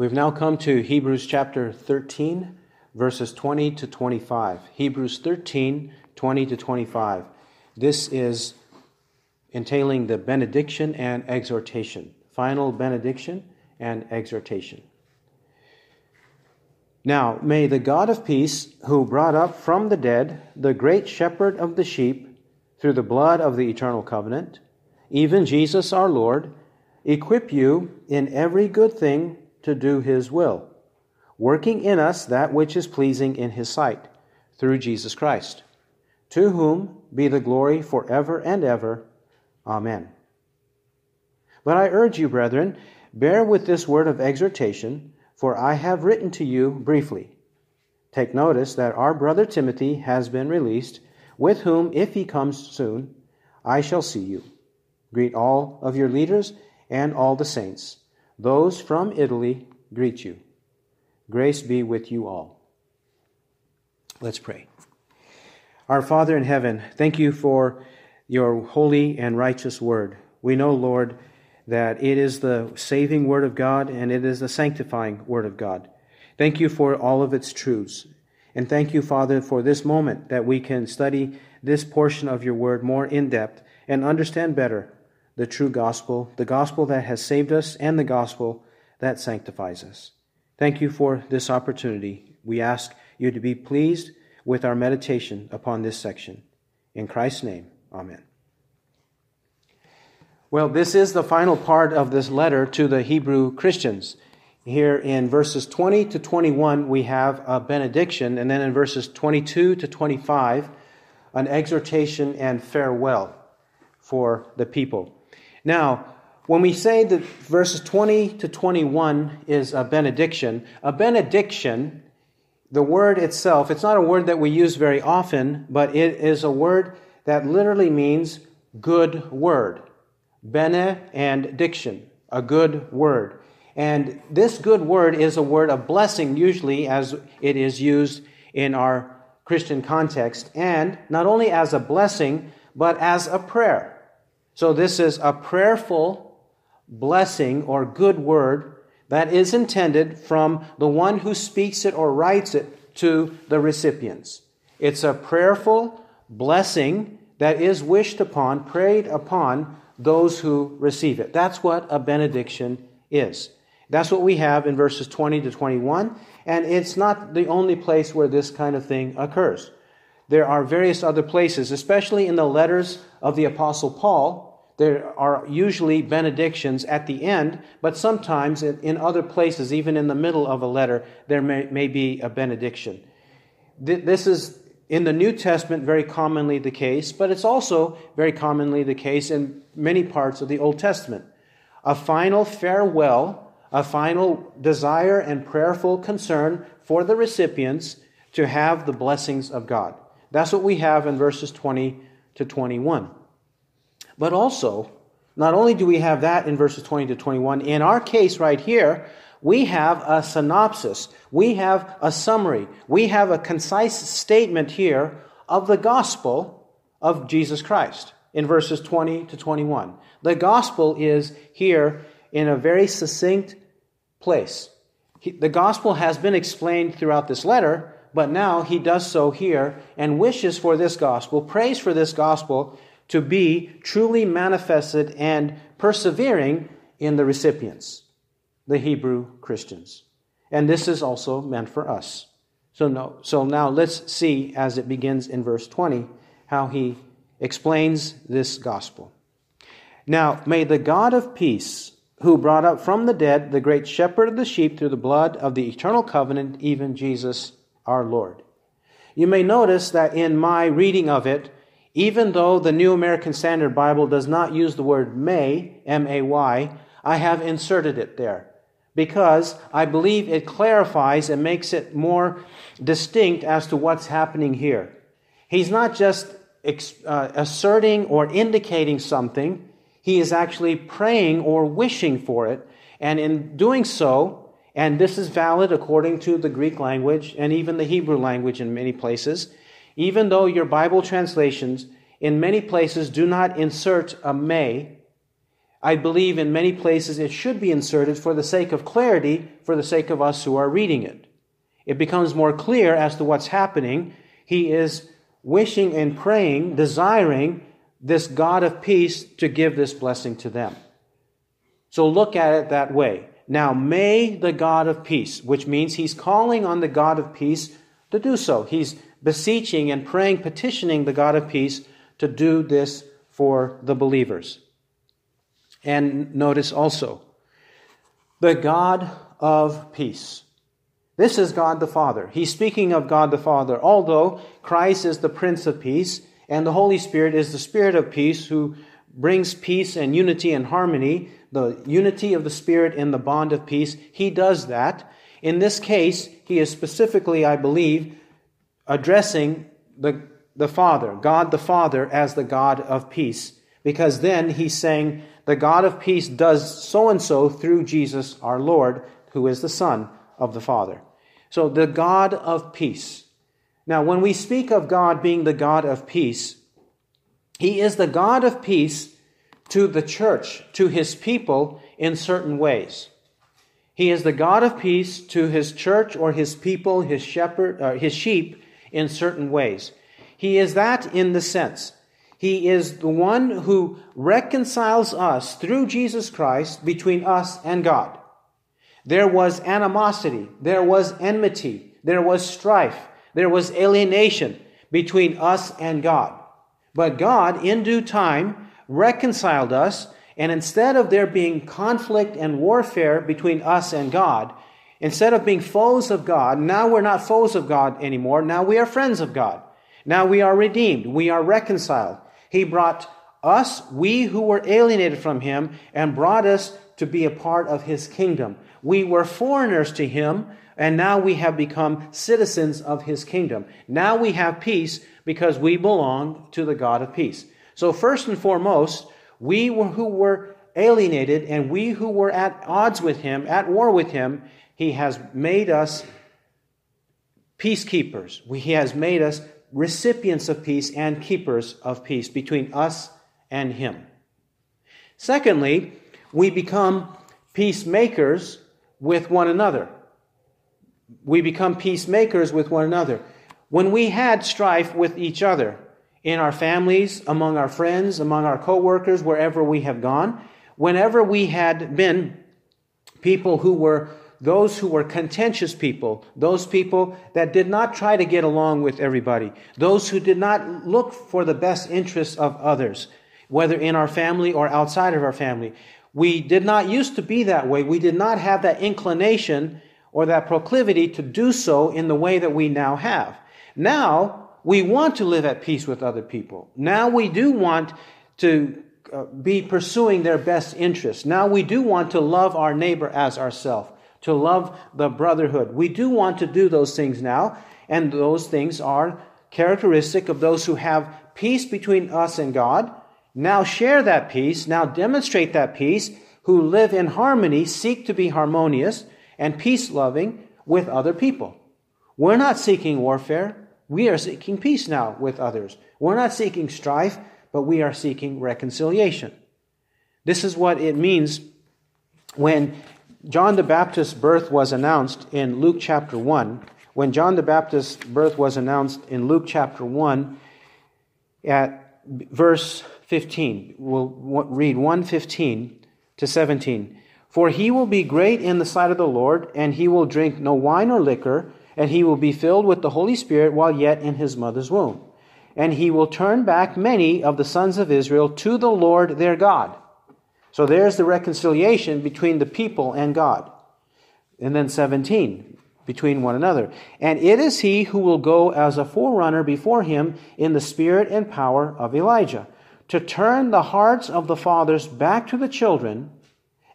We've now come to Hebrews chapter 13, verses 20 to 25. Hebrews 13, 20 to 25. This is entailing the benediction and exhortation. Final benediction and exhortation. Now, may the God of peace, who brought up from the dead the great shepherd of the sheep through the blood of the eternal covenant, even Jesus our Lord, equip you in every good thing to do His will, working in us that which is pleasing in His sight, through Jesus Christ, to whom be the glory forever and ever. Amen. But I urge you, brethren, bear with this word of exhortation, for I have written to you briefly. Take notice that our brother Timothy has been released, with whom, if he comes soon, I shall see you. Greet all of your leaders and all the saints. Those from Italy greet you. Grace be with you all. Let's pray. Our Father in heaven, thank you for your holy and righteous word. We know, Lord, that it is the saving word of God, and it is the sanctifying word of God. Thank you for all of its truths. And thank you, Father, for this moment that we can study this portion of your word more in depth and understand better the true gospel, the gospel that has saved us and the gospel that sanctifies us. Thank you for this opportunity. We ask you to be pleased with our meditation upon this section. In Christ's name, amen. Well, this is the final part of this letter to the Hebrew Christians. Here in verses 20 to 21, we have a benediction, and then in verses 22 to 25, an exhortation and farewell for the people. Now, when we say that verses 20 to 21 is a benediction, the word itself, it's not a word that we use very often, but it is a word that literally means good word. Bene and diction, a good word. And this good word is a word of blessing, usually as it is used in our Christian context, and not only as a blessing, but as a prayer. So this is a prayerful blessing or good word that is intended from the one who speaks it or writes it to the recipients. It's a prayerful blessing that is wished upon, prayed upon, those who receive it. That's what a benediction is. That's what we have in verses 20 to 21, and it's not the only place where this kind of thing occurs. There are various other places, especially in the letters of the Apostle Paul. There are usually benedictions at the end, but sometimes in other places, even in the middle of a letter, there may be a benediction. This is in the New Testament, very commonly the case, but it's also very commonly the case in many parts of the Old Testament. A final farewell, a final desire and prayerful concern for the recipients to have the blessings of God. That's what we have in verses 20 to 21. But also, not only do we have that in verses 20 to 21, in our case right here, we have a synopsis, we have a summary, we have a concise statement here of the gospel of Jesus Christ in verses 20 to 21. The gospel is here in a very succinct place. The gospel has been explained throughout this letter, but now he does so here and wishes for this gospel, prays for this gospel to be truly manifested and persevering in the recipients, the Hebrew Christians. And this is also meant for us. So now let's see, as it begins in verse 20, how he explains this gospel. Now, may the God of peace, who brought up from the dead the great shepherd of the sheep through the blood of the eternal covenant, even Jesus our Lord. You may notice that in my reading of it, even though the New American Standard Bible does not use the word may, M-A-Y, I have inserted it there, because I believe it clarifies and makes it more distinct as to what's happening here. He's not just asserting or indicating something. He is actually praying or wishing for it. And in doing so, and this is valid according to the Greek language and even the Hebrew language in many places, even though your Bible translations in many places do not insert a may, I believe in many places it should be inserted for the sake of clarity, for the sake of us who are reading it. It becomes more clear as to what's happening. He is wishing and praying, desiring this God of peace to give this blessing to them. So look at it that way. Now, may the God of peace, which means he's calling on the God of peace to do so. He's beseeching and praying, petitioning the God of peace to do this for the believers. And notice also, the God of peace. This is God the Father. He's speaking of God the Father, although Christ is the Prince of Peace, and the Holy Spirit is the Spirit of Peace who brings peace and unity and harmony, the unity of the Spirit in the bond of peace. He does that. In this case, he is specifically, I believe, addressing the Father, God the Father, as the God of peace, because then he's saying, the God of peace does so-and-so through Jesus our Lord, who is the Son of the Father. So the God of peace. Now, when we speak of God being the God of peace, he is the God of peace to the church, to his people in certain ways. He is the God of peace to his church or his people, his shepherd, or his sheep in certain ways. He is that in the sense. He is the one who reconciles us through Jesus Christ between us and God. There was animosity, there was enmity, there was strife, there was alienation between us and God. But God, in due time, reconciled us, and instead of there being conflict and warfare between us and God, instead of being foes of God, now we're not foes of God anymore, now we are friends of God. Now we are redeemed, we are reconciled. He brought us, we who were alienated from him, and brought us to be a part of his kingdom. We were foreigners to him, and now we have become citizens of his kingdom. Now we have peace because we belong to the God of peace. So first and foremost, who were alienated and we who were at odds with him, at war with him, he has made us peacekeepers. He has made us recipients of peace and keepers of peace between us and him. Secondly, we become peacemakers with one another. We become peacemakers with one another. When we had strife with each other in our families, among our friends, among our co-workers, wherever we have gone, whenever we had been people who were those who were contentious people, those people that did not try to get along with everybody, those who did not look for the best interests of others, whether in our family or outside of our family. We did not used to be that way. We did not have that inclination or that proclivity to do so in the way that we now have. Now, we want to live at peace with other people. Now we do want to be pursuing their best interests. Now we do want to love our neighbor as ourselves, to love the brotherhood. We do want to do those things now, and those things are characteristic of those who have peace between us and God. Now share that peace, now demonstrate that peace, who live in harmony, seek to be harmonious and peace-loving with other people. We're not seeking warfare. We are seeking peace now with others. We're not seeking strife, but we are seeking reconciliation. This is what it means when John the Baptist's birth was announced in Luke chapter 1. When John the Baptist's birth was announced in Luke chapter 1 at verse 15, we'll read 1:15 to 17. For he will be great in the sight of the Lord, and he will drink no wine or liquor, and he will be filled with the Holy Spirit while yet in his mother's womb. And he will turn back many of the sons of Israel to the Lord their God. So there's the reconciliation between the people and God. And then 17, between one another. And it is he who will go as a forerunner before him in the spirit and power of Elijah, to turn the hearts of the fathers back to the children,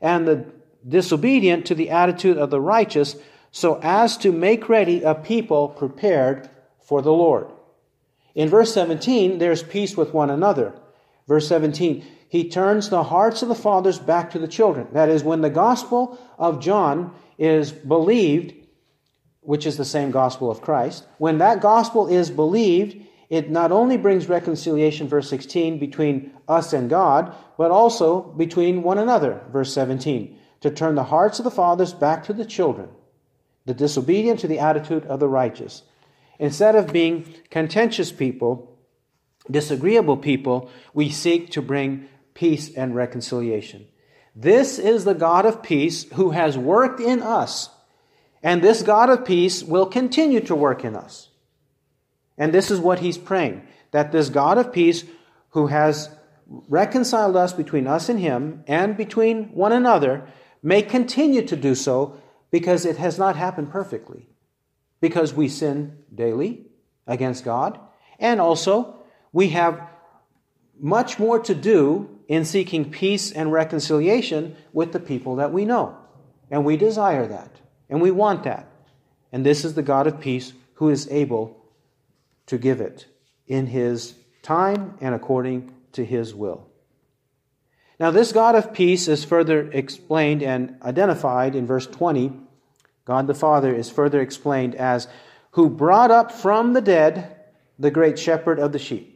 and the disobedient to the attitude of the righteous, so as to make ready a people prepared for the Lord. In verse 17, there's peace with one another. Verse 17, he turns the hearts of the fathers back to the children. That is, when the gospel of John is believed, which is the same gospel of Christ, when that gospel is believed it not only brings reconciliation, verse 16, between us and God, but also between one another, verse 17, to turn the hearts of the fathers back to the children, the disobedient to the attitude of the righteous. Instead of being contentious people, disagreeable people, we seek to bring peace and reconciliation. This is the God of peace who has worked in us, and this God of peace will continue to work in us. And this is what he's praying, that this God of peace who has reconciled us between us and him and between one another may continue to do so, because it has not happened perfectly. Because we sin daily against God, and also we have much more to do in seeking peace and reconciliation with the people that we know. And we desire that, and we want that. And this is the God of peace who is able to give it in his time and according to his will. Now, this God of peace is further explained and identified in verse 20. God the Father is further explained as who brought up from the dead the great shepherd of the sheep.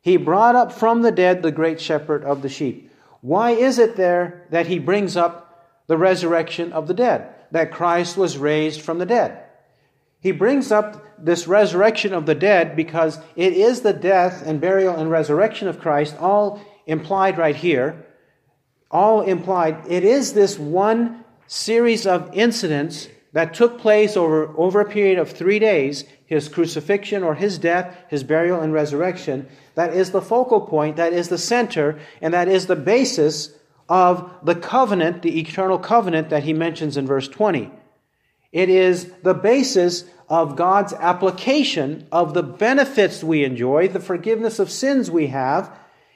He brought up from the dead the great shepherd of the sheep. Why is it there that he brings up the resurrection of the dead, that Christ was raised from the dead? He brings up this resurrection of the dead because it is the death and burial and resurrection of Christ, all implied right here, all implied. It is this one series of incidents that took place over a period of 3 days, his crucifixion or his death, his burial and resurrection, that is the focal point, that is the center, and that is the basis of the covenant, the eternal covenant that he mentions in verse 20. It is the basis of God's application of the benefits we enjoy, the forgiveness of sins we have.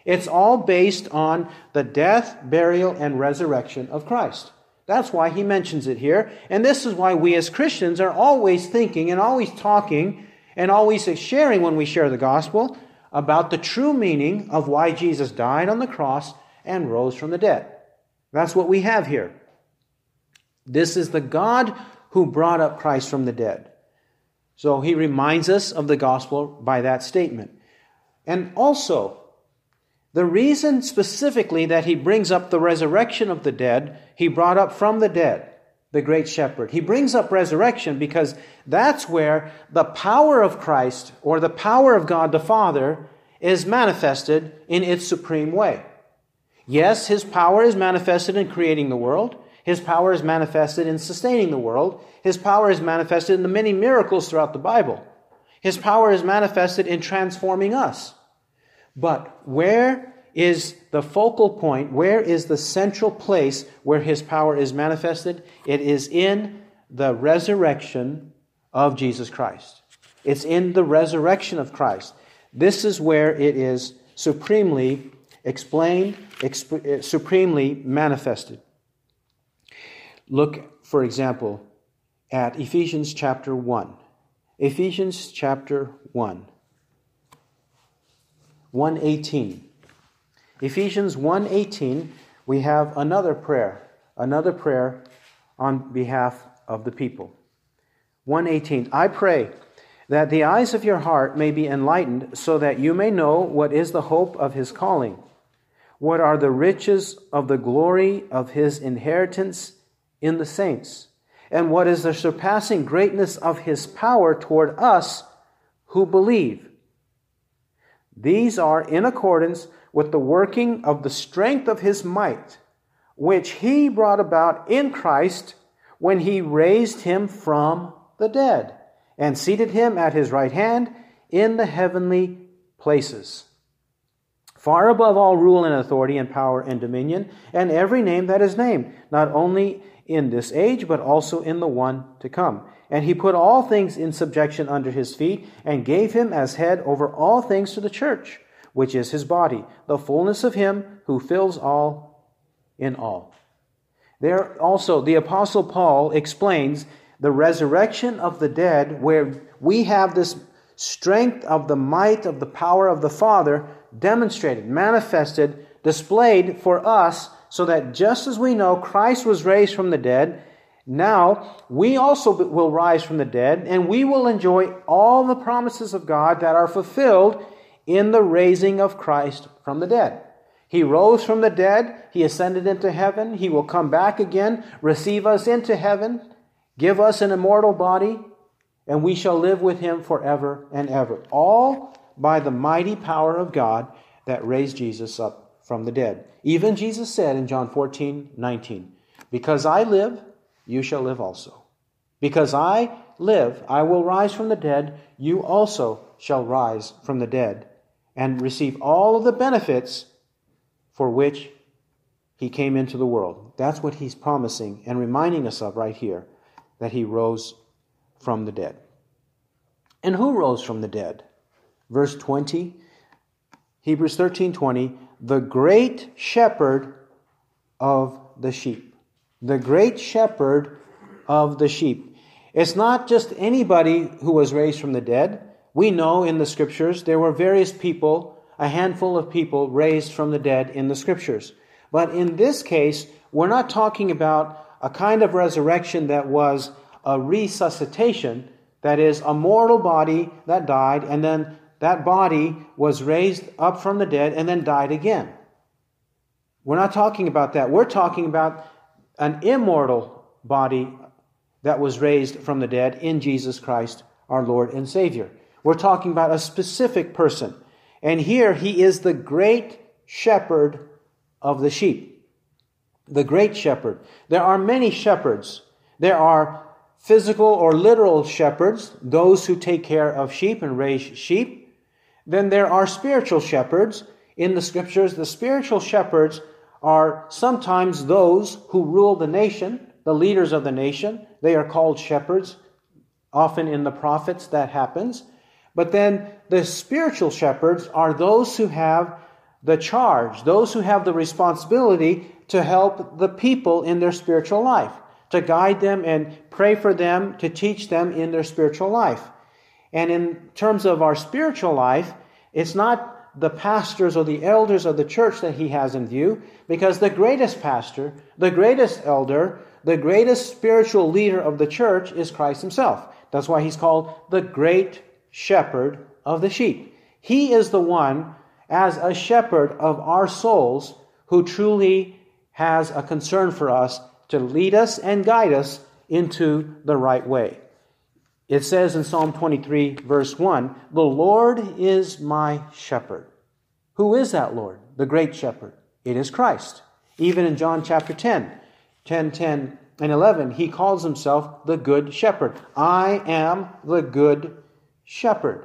It's all based on the death, burial, and resurrection of Christ. That's why he mentions it here. And this is why we as Christians are always thinking and always talking and always sharing when we share the gospel about the true meaning of why Jesus died on the cross and rose from the dead. That's what we have here. This is the God who brought up Christ from the dead. So he reminds us of the gospel by that statement. And also, the reason specifically that he brings up the resurrection of the dead, he brought up from the dead, the great shepherd. He brings up resurrection because that's where the power of Christ or the power of God the Father is manifested in its supreme way. Yes, his power is manifested in creating the world. His power is manifested in sustaining the world. His power is manifested in the many miracles throughout the Bible. His power is manifested in transforming us. But where is the focal point? Where is the central place where his power is manifested? It is in the resurrection of Jesus Christ. It's in the resurrection of Christ. This is where it is supremely explained, supremely manifested. Look, for example, at Ephesians chapter 1. Ephesians chapter 1. 1:18. Ephesians 1:18, we have another prayer on behalf of the people. 1:18, I pray that the eyes of your heart may be enlightened so that you may know what is the hope of his calling, what are the riches of the glory of his inheritance in the saints, and what is the surpassing greatness of his power toward us who believe. These are in accordance with the working of the strength of his might, which he brought about in Christ when he raised him from the dead and seated him at his right hand in the heavenly places, far above all rule and authority and power and dominion and every name that is named, not only in this age but also in the one to come. And he put all things in subjection under his feet and gave him as head over all things to the church, which is his body, the fullness of him who fills all in all. There also, the Apostle Paul explains the resurrection of the dead, where we have this strength of the might of the power of the Father demonstrated, manifested, displayed for us, so that just as we know Christ was raised from the dead, Now we also will rise from the dead, and we will enjoy all the promises of God that are fulfilled in the raising of Christ from the dead. He rose from the dead. He ascended into heaven. He will come back again, receive us into heaven, give us an immortal body, and we shall live with him forever and ever. All by the mighty power of God that raised Jesus up from the dead. Even Jesus said in John 14:19, "Because I live, you shall live also. Because I live, I will rise from the dead. You also shall rise from the dead and receive all of the benefits for which he came into the world." That's what he's promising and reminding us of right here, that he rose from the dead. And who rose from the dead? Verse 20, Hebrews 13:20, the great shepherd of the sheep. The great shepherd of the sheep. It's not just anybody who was raised from the dead. We know in the Scriptures there were various people, a handful of people raised from the dead in the Scriptures. But in this case, we're not talking about a kind of resurrection that was a resuscitation, that is, a mortal body that died, and then that body was raised up from the dead and then died again. We're not talking about that. We're talking about an immortal body that was raised from the dead in Jesus Christ, our Lord and Savior. We're talking about a specific person. And here he is the great shepherd of the sheep. The great shepherd. There are many shepherds. There are physical or literal shepherds, those who take care of sheep and raise sheep. Then there are spiritual shepherds. In the Scriptures, the spiritual shepherds are sometimes those who rule the nation, the leaders of the nation. They are called shepherds. Often in the prophets that happens. But then the spiritual shepherds are those who have the charge, those who have the responsibility to help the people in their spiritual life, to guide them and pray for them, to teach them in their spiritual life. And in terms of our spiritual life, it's not the pastors or the elders of the church that he has in view, because the greatest pastor, the greatest elder, the greatest spiritual leader of the church is Christ himself. That's why he's called the great shepherd of the sheep. He is the one, as a shepherd of our souls, who truly has a concern for us to lead us and guide us into the right way. It says in Psalm 23, verse 1, "The Lord is my shepherd." Who is that Lord? The great shepherd. It is Christ. Even in John chapter 10, 10 and 11, he calls himself the good shepherd. I am the good shepherd.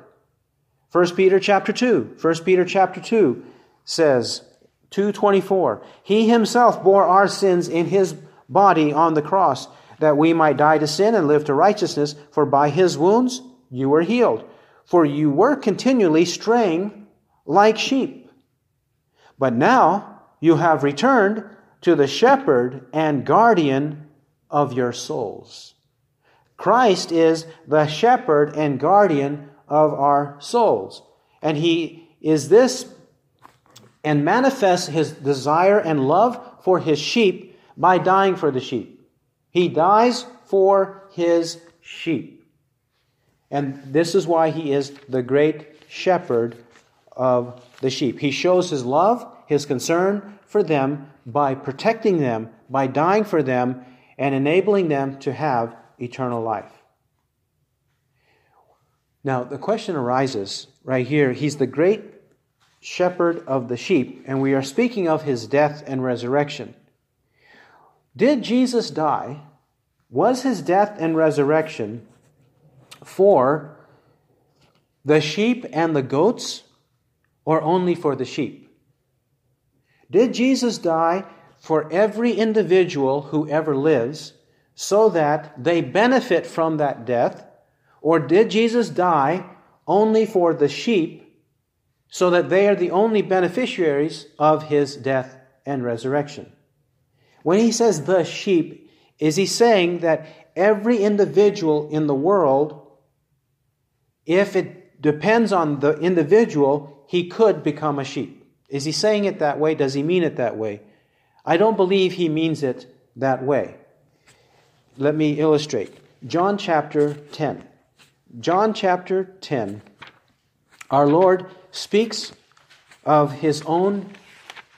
1 Peter chapter 2 says, 2:24, "He himself bore our sins in his body on the cross, that we might die to sin and live to righteousness, for by his wounds you were healed. For you were continually straying like sheep. But now you have returned to the shepherd and guardian of your souls." Christ is the shepherd and guardian of our souls. And he is this and manifests his desire and love for his sheep by dying for the sheep. He dies for his sheep. And this is why he is the great shepherd of the sheep. He shows his love, his concern for them by protecting them, by dying for them, and enabling them to have eternal life. Now, the question arises right here. He's the great shepherd of the sheep, and we are speaking of his death and resurrection. Did Jesus die? Was his death and resurrection for the sheep and the goats, or only for the sheep? Did Jesus die for every individual who ever lives so that they benefit from that death, or did Jesus die only for the sheep so that they are the only beneficiaries of his death and resurrection? When he says the sheep, is he saying that every individual in the world, if it depends on the individual, he could become a sheep? Is he saying it that way? Does he mean it that way? I don't believe he means it that way. Let me illustrate. John chapter 10. John chapter 10. Our Lord speaks of his own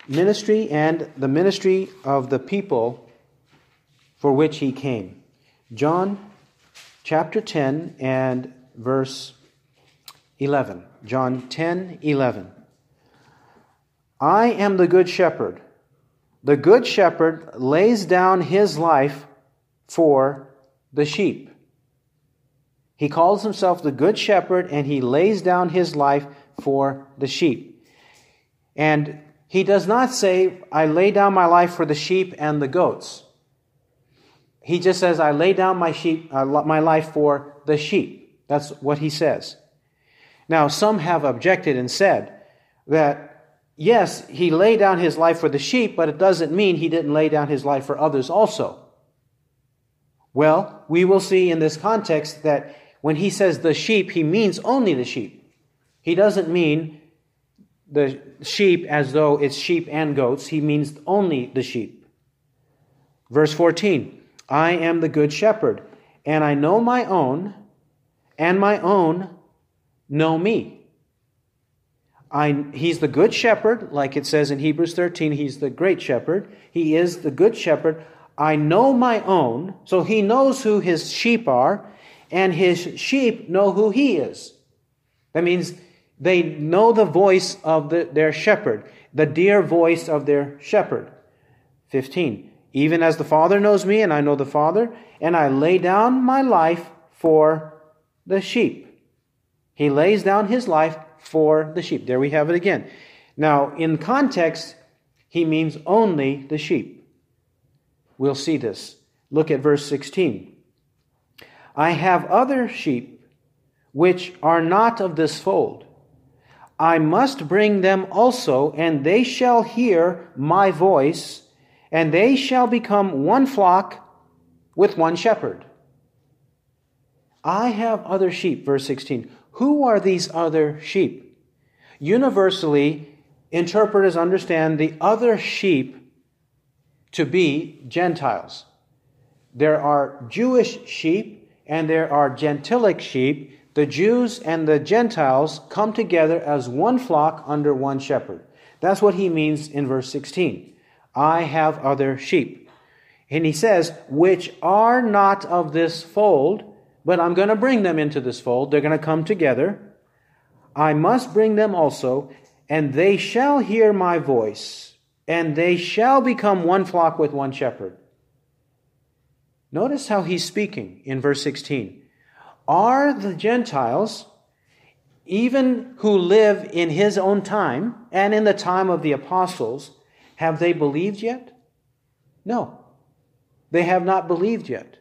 ministry and the ministry of the people for which he came. John chapter 10 and verse 11. John 10:11. I am the good shepherd. The good shepherd lays down his life for the sheep. He calls himself the good shepherd, and he lays down his life for the sheep. And he does not say, I lay down my life for the sheep and the goats. He just says, I lay down my life for the sheep. That's what he says. Now, some have objected and said that, yes, he laid down his life for the sheep, but it doesn't mean he didn't lay down his life for others also. Well, we will see in this context that when he says the sheep, he means only the sheep. He doesn't mean the sheep as though it's sheep and goats. He means only the sheep. Verse 14, I am the good shepherd, and I know my own, and my own know me. He's the good shepherd, like it says in Hebrews 13, he's the great shepherd. He is the good shepherd. I know my own, so he knows who his sheep are, and his sheep know who he is. That means they know the voice of their shepherd, the dear voice of their shepherd. 15, even as the Father knows me, and I know the Father, and I lay down my life for the sheep. He lays down his life for the sheep. There we have it again. Now, in context, he means only the sheep. We'll see this. Look at verse 16. I have other sheep which are not of this fold. I must bring them also, and they shall hear my voice, and they shall become one flock with one shepherd. I have other sheep, verse 16. Who are these other sheep? Universally, interpreters understand the other sheep to be Gentiles. There are Jewish sheep and there are Gentilic sheep. The Jews and the Gentiles come together as one flock under one shepherd. That's what he means in verse 16. I have other sheep. And he says, which are not of this fold, but I'm going to bring them into this fold. They're going to come together. I must bring them also, and they shall hear my voice, and they shall become one flock with one shepherd. Notice how he's speaking in verse 16. Are the Gentiles, even who live in his own time and in the time of the apostles, have they believed yet? No, they have not believed yet.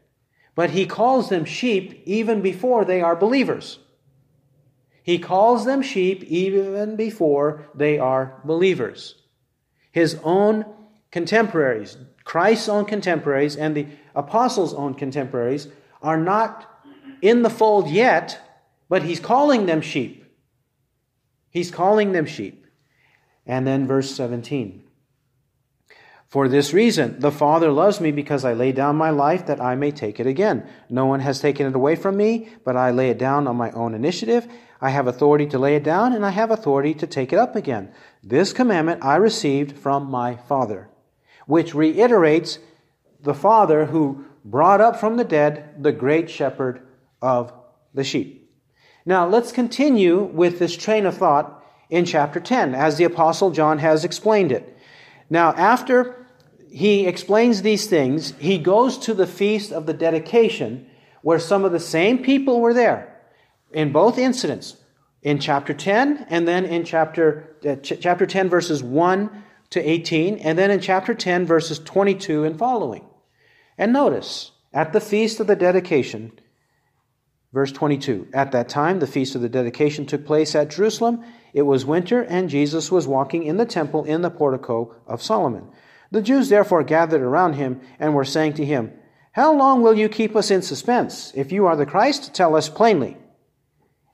But he calls them sheep even before they are believers. He calls them sheep even before they are believers. His own contemporaries, Christ's own contemporaries and the apostles' own contemporaries are not in the fold yet, but he's calling them sheep. He's calling them sheep. And then verse 17. For this reason, the Father loves me because I lay down my life that I may take it again. No one has taken it away from me, but I lay it down on my own initiative. I have authority to lay it down, and I have authority to take it up again. This commandment I received from my Father, which reiterates the Father who brought up from the dead the great shepherd of the sheep. Now, let's continue with this train of thought in chapter 10, as the Apostle John has explained it. Now, after he explains these things, he goes to the feast of the dedication where some of the same people were there in both incidents, in chapter 10 and then in chapter 10 verses 1 to 18 and then in chapter 10 verses 22 and following. And notice, at the feast of the dedication, verse 22, at that time the feast of the dedication took place at Jerusalem. It was winter and Jesus was walking in the temple in the portico of Solomon. The Jews therefore gathered around him and were saying to him, how long will you keep us in suspense? If you are the Christ, tell us plainly.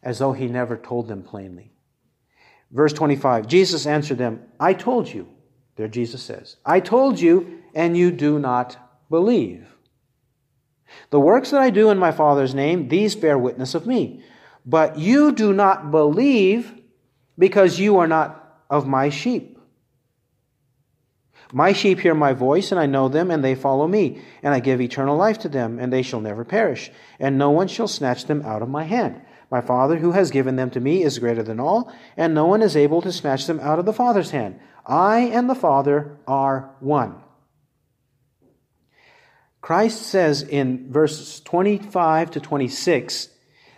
As though he never told them plainly. Verse 25, Jesus answered them, I told you, there Jesus says, I told you, and you do not believe. The works that I do in my Father's name, these bear witness of me. But you do not believe because you are not of my sheep. My sheep hear my voice, and I know them, and they follow me. And I give eternal life to them, and they shall never perish. And no one shall snatch them out of my hand. My Father, who has given them to me, is greater than all, and no one is able to snatch them out of the Father's hand. I and the Father are one. Christ says in verses 25 to 26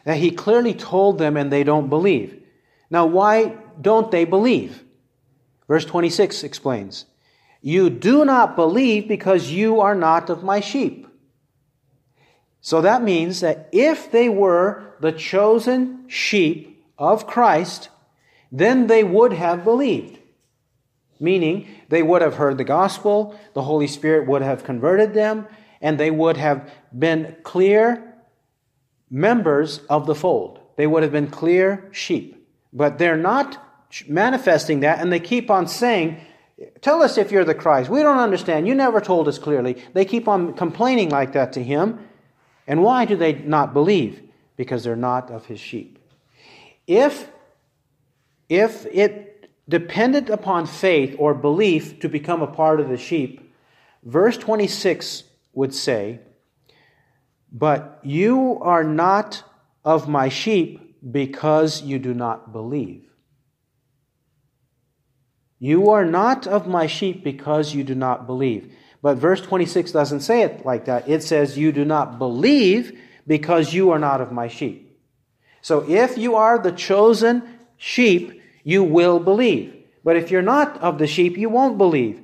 that he clearly told them and they don't believe. Now, why don't they believe? Verse 26 explains, you do not believe because you are not of my sheep. So that means that if they were the chosen sheep of Christ, then they would have believed. Meaning, they would have heard the gospel, the Holy Spirit would have converted them, and they would have been clear members of the fold. They would have been clear sheep. But they're not manifesting that, and they keep on saying, tell us if you're the Christ. We don't understand. You never told us clearly. They keep on complaining like that to him. And why do they not believe? Because they're not of his sheep. If it depended upon faith or belief to become a part of the sheep, verse 26 would say, but you are not of my sheep because you do not believe. You are not of my sheep because you do not believe. But verse 26 doesn't say it like that. It says, you do not believe because you are not of my sheep. So if you are the chosen sheep, you will believe. But if you're not of the sheep, you won't believe.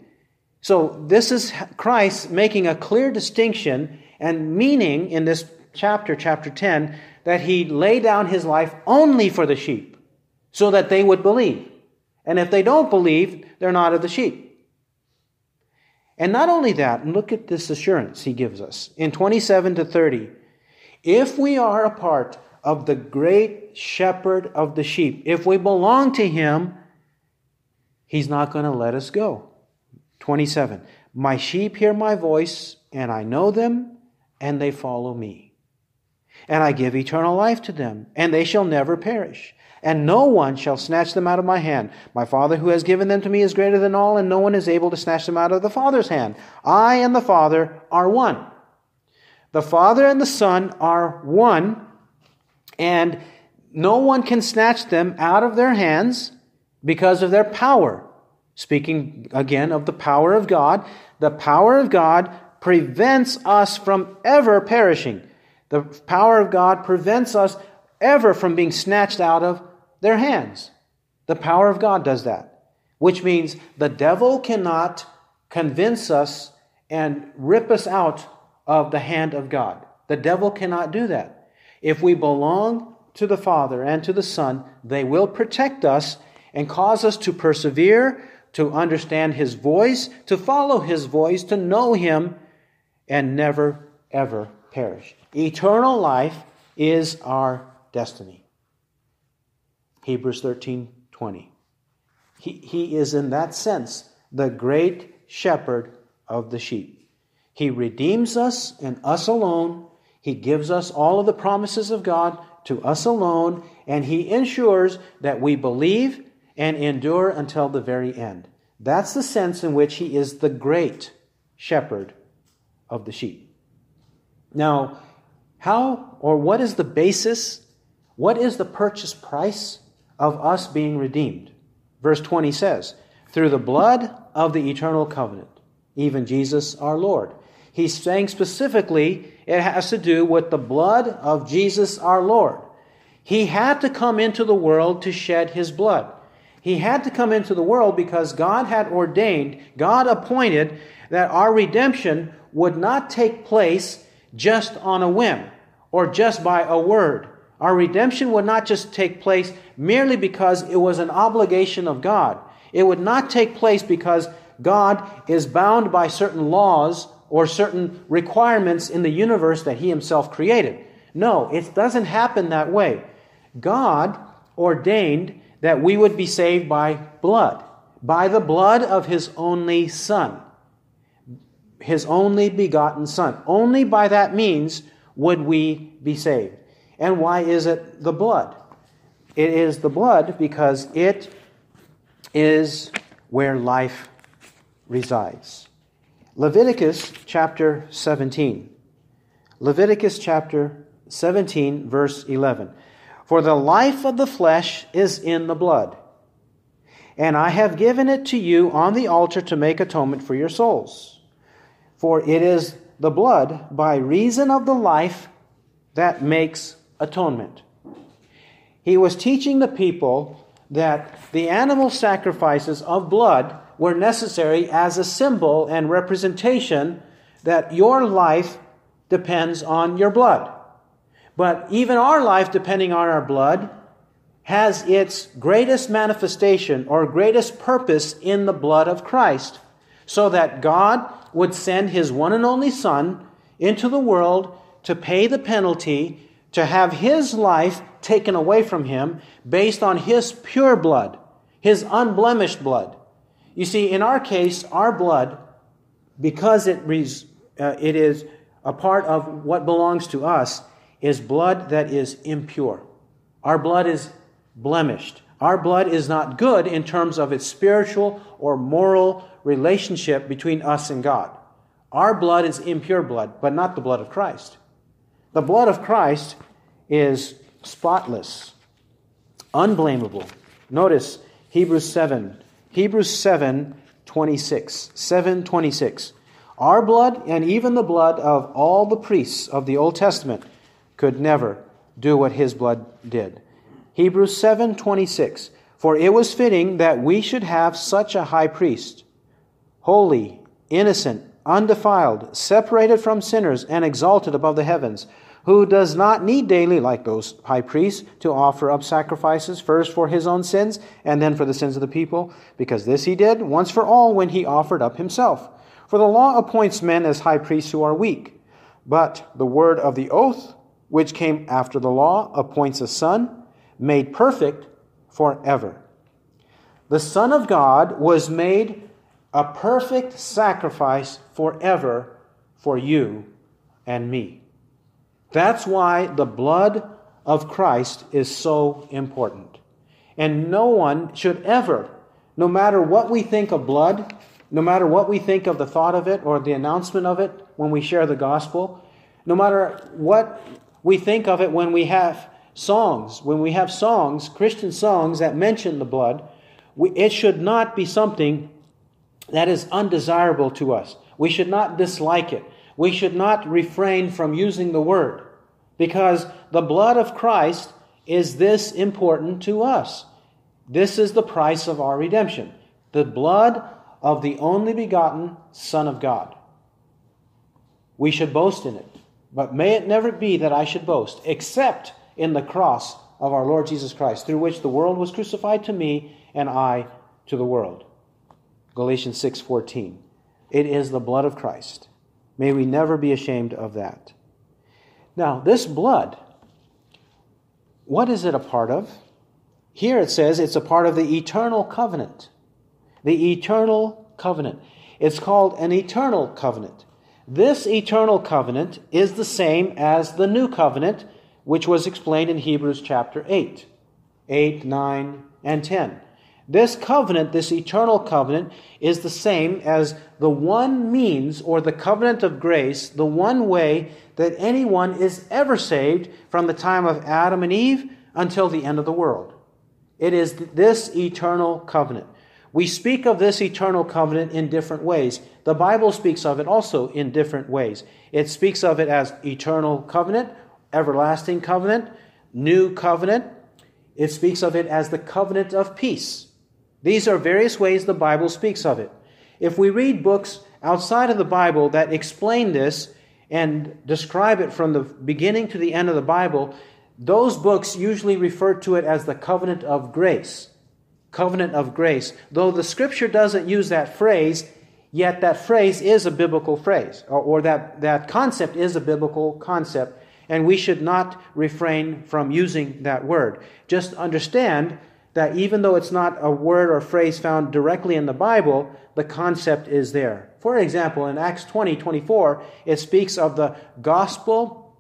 So this is Christ making a clear distinction and meaning in this chapter, chapter 10, that he laid down his life only for the sheep so that they would believe. And if they don't believe, they're not of the sheep. And not only that, look at this assurance he gives us. In 27 to 30, if we are a part of the great shepherd of the sheep, if we belong to him, he's not going to let us go. 27, my sheep hear my voice, and I know them, and they follow me. And I give eternal life to them, and they shall never perish. And no one shall snatch them out of my hand. My Father who has given them to me is greater than all, and no one is able to snatch them out of the Father's hand. I and the Father are one. The Father and the Son are one, and no one can snatch them out of their hands because of their power. Speaking again of the power of God, the power of God prevents us from ever perishing. The power of God prevents us ever from being snatched out of their hands. The power of God does that, which means the devil cannot convince us and rip us out of the hand of God. The devil cannot do that. If we belong to the Father and to the Son, they will protect us and cause us to persevere, to understand his voice, to follow his voice, to know him, and never, ever perish. Eternal life is our destiny. Hebrews 13:20. He is, in that sense, the great shepherd of the sheep. He redeems us and us alone. He gives us all of the promises of God to us alone, and he ensures that we believe and endure until the very end. That's the sense in which he is the great shepherd of the sheep. Now, how or what is the basis? What is the purchase price of us being redeemed? Verse 20 says, through the blood of the eternal covenant, even Jesus our Lord. He's saying specifically it has to do with the blood of Jesus our Lord. He had to come into the world to shed his blood. He had to come into the world because God had ordained, God appointed, that our redemption would not take place just on a whim or just by a word. Our redemption would not just take place merely because it was an obligation of God. It would not take place because God is bound by certain laws or certain requirements in the universe that he himself created. No, it doesn't happen that way. God ordained that we would be saved by blood, by the blood of his only Son. his only begotten Son. Only by that means would we be saved. And why is it the blood? It is the blood because it is where life resides. Leviticus chapter 17. Leviticus chapter 17, verse 11. For the life of the flesh is in the blood, and I have given it to you on the altar to make atonement for your souls. For it is the blood, by reason of the life, that makes atonement. He was teaching the people that the animal sacrifices of blood were necessary as a symbol and representation that your life depends on your blood. But even our life, depending on our blood, has its greatest manifestation or greatest purpose in the blood of Christ, so that God would send His one and only Son into the world to pay the penalty, to have His life taken away from Him based on His pure blood, His unblemished blood. You see, in our case, our blood, because it is a part of what belongs to us, is blood that is impure. Our blood is blemished. Our blood is not good in terms of its spiritual or moral relationship between us and God. Our blood is impure blood, but not the blood of Christ. The blood of Christ is spotless, unblameable. Notice Hebrews 7:26. Our blood and even the blood of all the priests of the Old Testament could never do what His blood did. Hebrews 7:26. For it was fitting that we should have such a high priest, holy, innocent, undefiled, separated from sinners, and exalted above the heavens, who does not need daily, like those high priests, to offer up sacrifices, first for his own sins, and then for the sins of the people, because this he did once for all when he offered up himself. For the law appoints men as high priests who are weak, but the word of the oath, which came after the law, appoints a Son, made perfect forever. The Son of God was made a perfect sacrifice forever for you and me. That's why the blood of Christ is so important. And no one should ever, no matter what we think of blood, no matter what we think of the thought of it or the announcement of it when we share the gospel, no matter what we think of it when we have songs, Christian songs that mention the blood, it should not be something that is undesirable to us. We should not dislike it. We should not refrain from using the word, because the blood of Christ is this important to us. This is the price of our redemption, the blood of the only begotten Son of God. We should boast in it. But may it never be that I should boast, except in the cross of our Lord Jesus Christ, through which the world was crucified to me and I to the world. Galatians 6:14. It is the blood of Christ. May we never be ashamed of that. Now, this blood, what is it a part of? Here it says it's a part of the eternal covenant. The eternal covenant. It's called an eternal covenant. This eternal covenant is the same as the new covenant, which was explained in Hebrews chapter 8, 9, and 10. This covenant, this eternal covenant, is the same as the one means or the covenant of grace, the one way that anyone is ever saved from the time of Adam and Eve until the end of the world. It is this eternal covenant. We speak of this eternal covenant in different ways. The Bible speaks of it also in different ways. It speaks of it as eternal covenant, everlasting covenant, new covenant. It speaks of it as the covenant of peace. These are various ways the Bible speaks of it. If we read books outside of the Bible that explain this and describe it from the beginning to the end of the Bible, those books usually refer to it as the covenant of grace. Covenant of grace. Though the Scripture doesn't use that phrase, yet that phrase is a biblical phrase, or that concept is a biblical concept, and we should not refrain from using that word. Just understand that even though it's not a word or phrase found directly in the Bible, the concept is there. For example, in Acts 20:24, it speaks of the gospel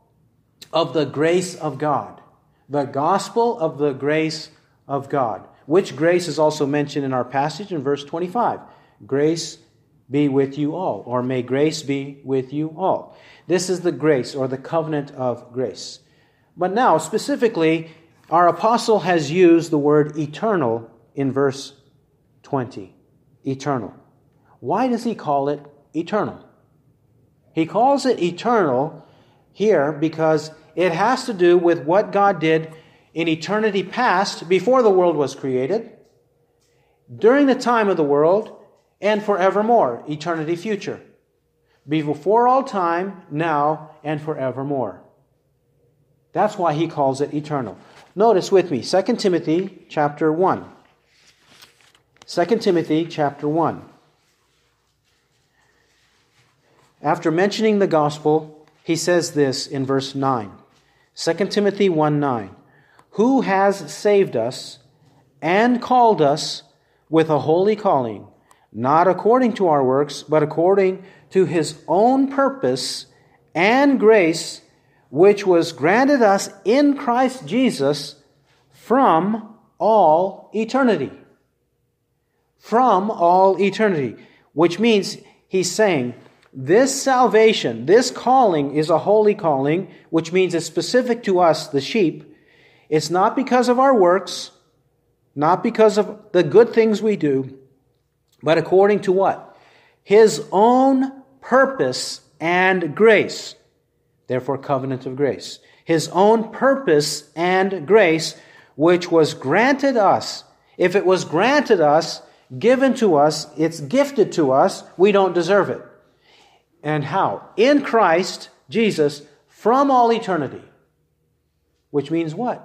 of the grace of God. The gospel of the grace of God, which grace is also mentioned in our passage in verse 25. Grace be with you all, or may grace be with you all. This is the grace, or the covenant of grace. But now, specifically, our apostle has used the word eternal in verse 20. Eternal. Why does he call it eternal? He calls it eternal here because it has to do with what God did in eternity past, before the world was created, during the time of the world, and forevermore, eternity future. Before all time, now, and forevermore. That's why he calls it eternal. Notice with me, 2 Timothy chapter 1. 2 Timothy chapter 1. After mentioning the gospel, he says this in verse 9. 2 Timothy 1:9. Who has saved us and called us with a holy calling, not according to our works, but according to his own purpose and grace, which was granted us in Christ Jesus from all eternity. From all eternity. Which means he's saying, this salvation, this calling is a holy calling, which means it's specific to us, the sheep. It's not because of our works, not because of the good things we do, but according to what? His own purpose and grace. Therefore, covenant of grace. His own purpose and grace, which was granted us. If it was granted us, given to us, it's gifted to us, we don't deserve it. And how? In Christ Jesus, from all eternity. Which means what?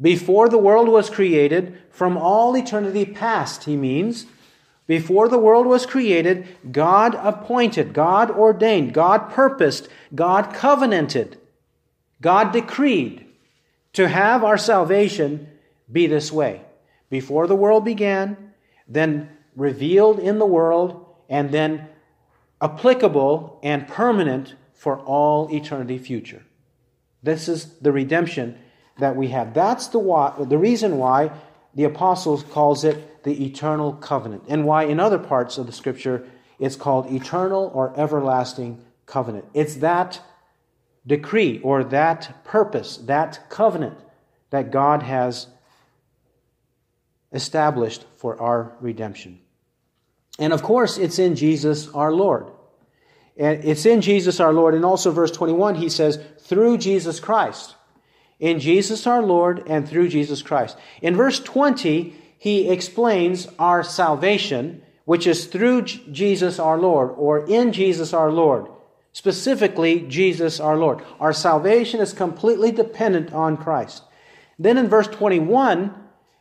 Before the world was created, from all eternity past, he means. Before the world was created, God appointed, God ordained, God purposed, God covenanted, God decreed to have our salvation be this way. Before the world began, then revealed in the world, and then applicable and permanent for all eternity future. This is the redemption that we have. That's the reason why the apostles calls it the eternal covenant, and why in other parts of the Scripture it's called eternal or everlasting covenant. It's that decree or that purpose, that covenant that God has established for our redemption. And of course, it's in Jesus our Lord. And it's in Jesus our Lord. And also verse 21, he says, through Jesus Christ. In Jesus our Lord and through Jesus Christ. In verse 20, he explains our salvation, which is through Jesus our Lord, or in Jesus our Lord. Specifically, Jesus our Lord. Our salvation is completely dependent on Christ. Then in verse 21,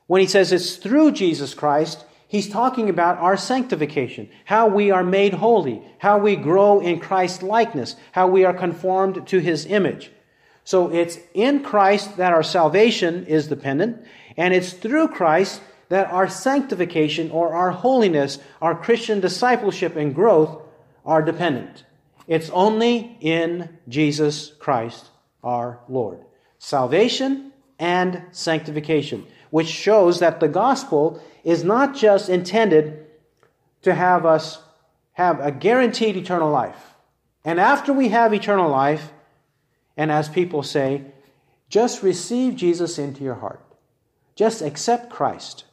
when he says it's through Jesus Christ, he's talking about our sanctification, how we are made holy, how we grow in Christ's likeness, how we are conformed to his image. So it's in Christ that our salvation is dependent, and it's through Christ that our sanctification or our holiness, our Christian discipleship and growth are dependent. It's only in Jesus Christ our Lord. Salvation and sanctification, which shows that the gospel is not just intended to have us have a guaranteed eternal life. And after we have eternal life, and as people say, just receive Jesus into your heart. Just accept Christ.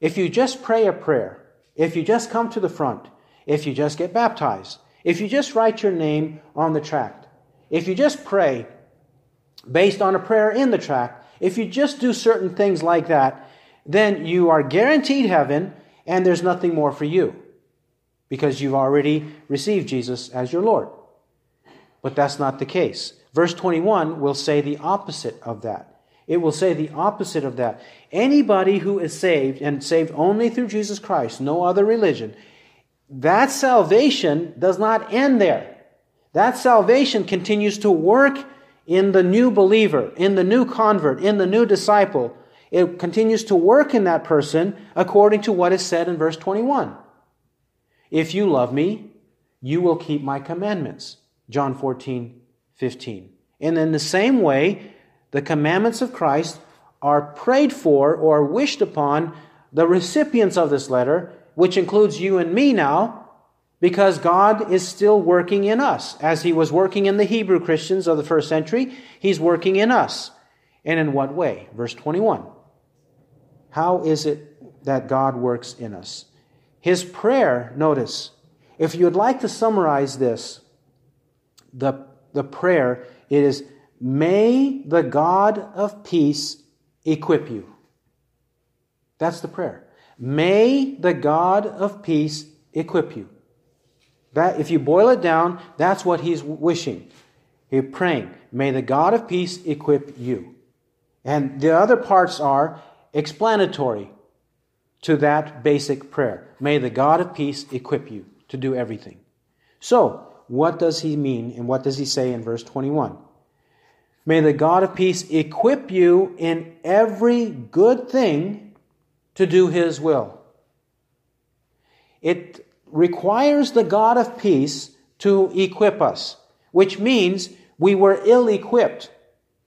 If you just pray a prayer, if you just come to the front, if you just get baptized, if you just write your name on the tract, if you just pray based on a prayer in the tract, if you just do certain things like that, then you are guaranteed heaven, and there's nothing more for you because you've already received Jesus as your Lord. But that's not the case. Verse 21 will say the opposite of that. It will say the opposite of that. Anybody who is saved, and saved only through Jesus Christ, no other religion, that salvation does not end there. That salvation continues to work in the new believer, in the new convert, in the new disciple. It continues to work in that person according to what is said in verse 21. If you love me, you will keep my commandments. John 14:15. And in the same way, the commandments of Christ are prayed for or wished upon the recipients of this letter, which includes you and me now, because God is still working in us. As He was working in the Hebrew Christians of the first century, He's working in us. And in what way? Verse 21. How is it that God works in us? His prayer, notice, if you would like to summarize this, the prayer, it is, may the God of peace equip you. That's the prayer. May the God of peace equip you. That, if you boil it down, that's what he's wishing. He's praying, may the God of peace equip you. And the other parts are explanatory to that basic prayer. May the God of peace equip you to do everything. So, what does he mean and what does he say in verse 21? May the God of peace equip you in every good thing to do His will. It requires the God of peace to equip us, which means we were ill-equipped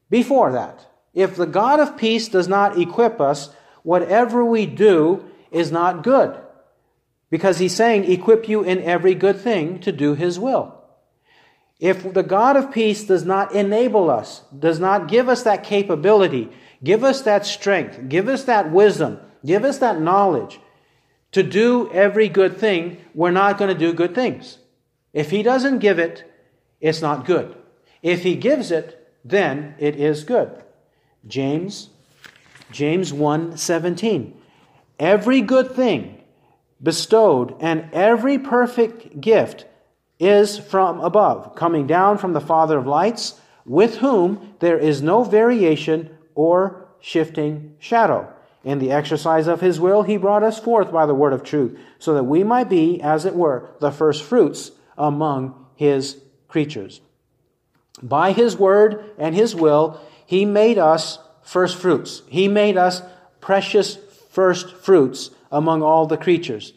before that. If the God of peace does not equip us, whatever we do is not good. Because he's saying, equip you in every good thing to do His will. If the God of peace does not enable us, does not give us that capability, give us that strength, give us that wisdom, give us that knowledge to do every good thing, we're not going to do good things. If He doesn't give it, it's not good. If He gives it, then it is good. James 1:17. Every good thing bestowed, and every perfect gift is from above, coming down from the Father of lights, with whom there is no variation or shifting shadow. In the exercise of His will, He brought us forth by the word of truth, so that we might be, as it were, the first fruits among His creatures. By His word and His will, He made us first fruits. He made us precious first fruits among all the creatures.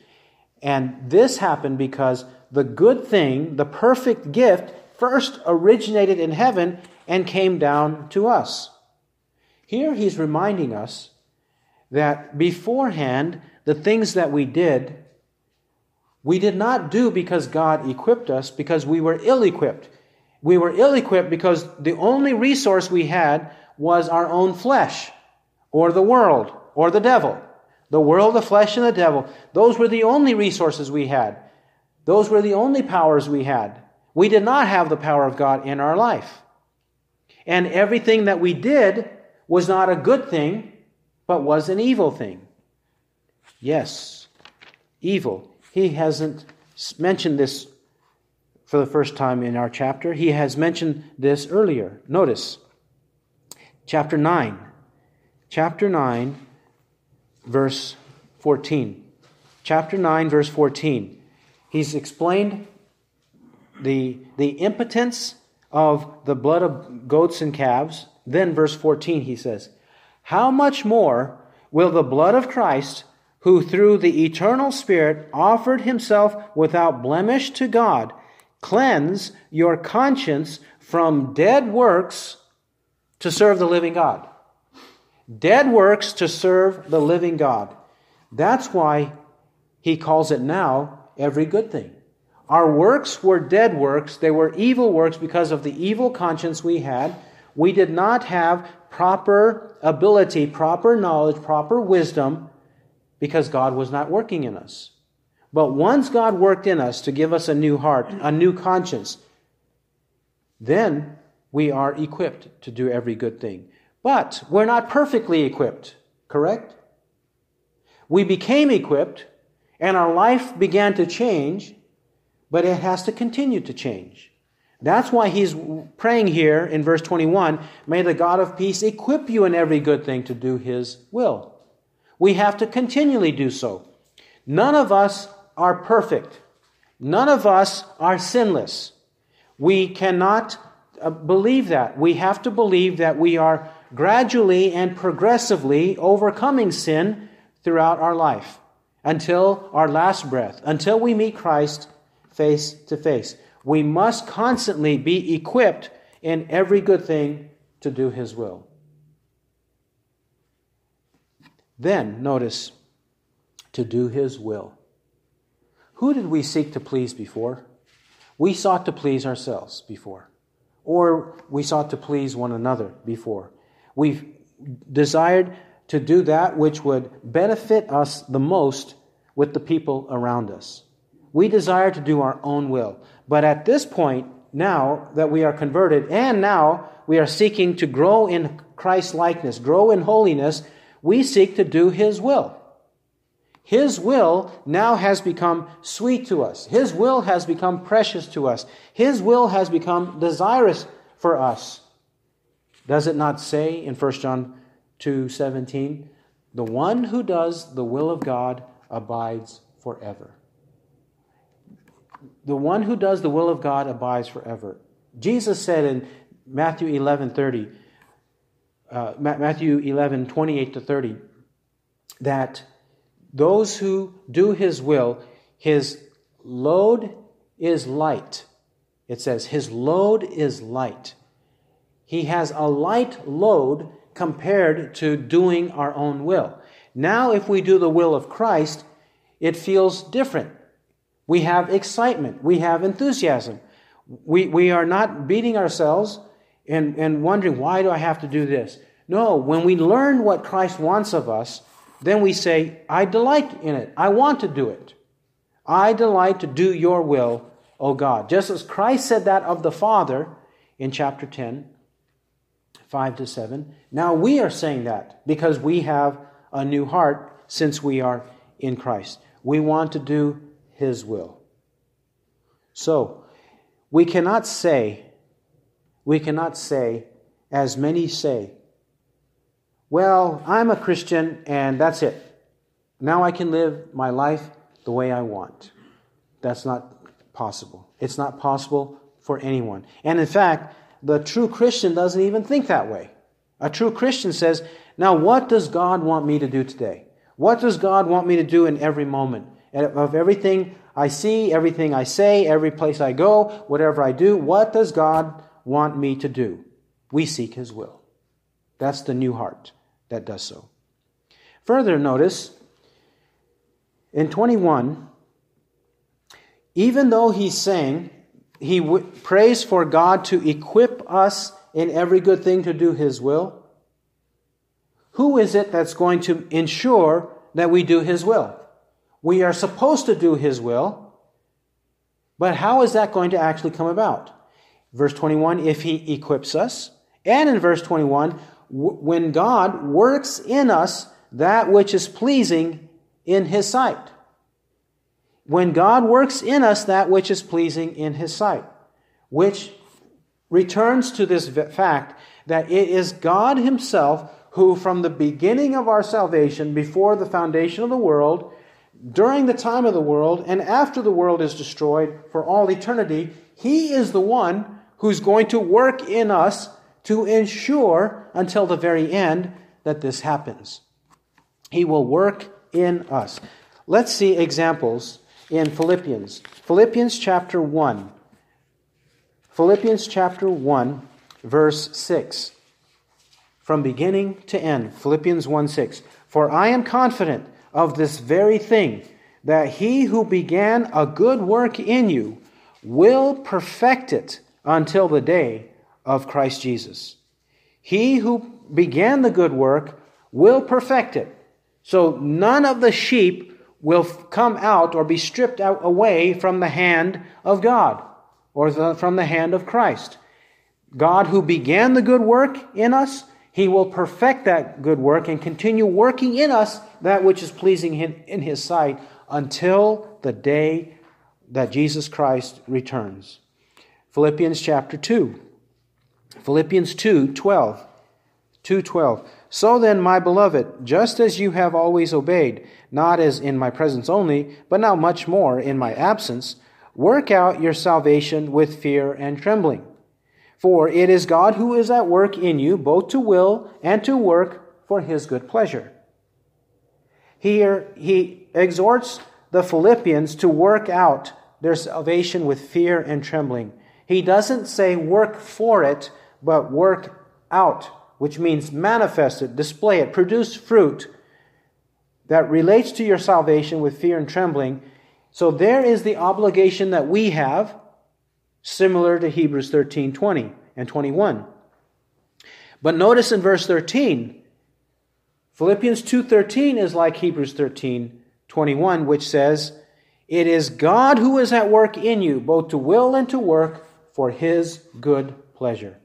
And this happened because the good thing, the perfect gift, first originated in heaven and came down to us. Here he's reminding us that beforehand, the things that we did not do because God equipped us, because we were ill-equipped. We were ill-equipped because the only resource we had was our own flesh, or the world, or the devil. The world, the flesh, and the devil. Those were the only resources we had. Those were the only powers we had. We did not have the power of God in our life. And everything that we did was not a good thing, but was an evil thing. Yes, evil. He hasn't mentioned this for the first time in our chapter. He has mentioned this earlier. Notice, chapter 9. Chapter 9. Verse 14. Chapter 9, verse 14. He's explained the impotence of the blood of goats and calves. Then verse 14, he says, how much more will the blood of Christ, who through the eternal Spirit offered Himself without blemish to God, cleanse your conscience from dead works to serve the living God? Dead works to serve the living God. That's why he calls it now every good thing. Our works were dead works. They were evil works because of the evil conscience we had. We did not have proper ability, proper knowledge, proper wisdom because God was not working in us. But once God worked in us to give us a new heart, a new conscience, then we are equipped to do every good thing. But we're not perfectly equipped, correct? We became equipped, and our life began to change, but it has to continue to change. That's why he's praying here in verse 21, may the God of peace equip you in every good thing to do His will. We have to continually do so. None of us are perfect. None of us are sinless. We cannot believe that. We have to believe that we are gradually and progressively overcoming sin throughout our life. until our last breath, until we meet Christ face to face. We must constantly be equipped in every good thing to do His will. Then, notice, to do His will. Who did we seek to please before? We sought to please ourselves before. Or we sought to please one another before. We've desired to do that which would benefit us the most with the people around us. We desire to do our own will. But at this point, now that we are converted, and now we are seeking to grow in Christ-likeness, grow in holiness, we seek to do His will. His will now has become sweet to us. His will has become precious to us. His will has become desirous for us. Does it not say in 1 John 2:17, the one who does the will of God abides forever. The one who does the will of God abides forever. Jesus said in Matthew 11:28-30, that those who do His will, His load is light. It says, His load is light. He has a light load compared to doing our own will. Now, if we do the will of Christ, it feels different. We have excitement. We have enthusiasm. We are not beating ourselves and wondering, why do I have to do this? No, when we learn what Christ wants of us, then we say, I delight in it. I want to do it. I delight to do Your will, O God. Just as Christ said that of the Father in chapter 10, 5-7, now we are saying that because we have a new heart since we are in Christ. We want to do His will. So, we cannot say, as many say, well, I'm a Christian and that's it. Now I can live my life the way I want. That's not possible. It's not possible for anyone. And in fact, the true Christian doesn't even think that way. A true Christian says, now what does God want me to do today? What does God want me to do in every moment? Of everything I see, everything I say, every place I go, whatever I do, what does God want me to do? We seek His will. That's the new heart that does so. Further, notice, in 21, even though he's saying, he prays for God to equip us in every good thing to do His will, who is it that's going to ensure that we do His will? We are supposed to do His will, but how is that going to actually come about? Verse 21, if He equips us, and in verse 21, when God works in us that which is pleasing in His sight. When God works in us that which is pleasing in His sight, which returns to this fact that it is God Himself who, from the beginning of our salvation, before the foundation of the world, during the time of the world, and after the world is destroyed for all eternity, He is the one who's going to work in us to ensure until the very end that this happens. He will work in us. Let's see examples in Philippians. Philippians chapter 1, verse 6. From beginning to end, Philippians 1:6. For I am confident of this very thing, that He who began a good work in you will perfect it until the day of Christ Jesus. He who began the good work will perfect it. So none of the sheep will come out or be stripped out away from the hand of God or from the hand of Christ. God who began the good work in us, He will perfect that good work and continue working in us that which is pleasing in His sight until the day that Jesus Christ returns. Philippians 2:12. So then, my beloved, just as you have always obeyed, not as in my presence only, but now much more in my absence, work out your salvation with fear and trembling. For it is God who is at work in you, both to will and to work for His good pleasure. Here he exhorts the Philippians to work out their salvation with fear and trembling. He doesn't say work for it, but work out, which means manifest it, display it, produce fruit that relates to your salvation with fear and trembling. So there is the obligation that we have, similar to Hebrews 13, 20 and 21. But notice in verse 13, Philippians 2:13 is like Hebrews 13:21, which says, "It is God who is at work in you, both to will and to work for His good pleasure."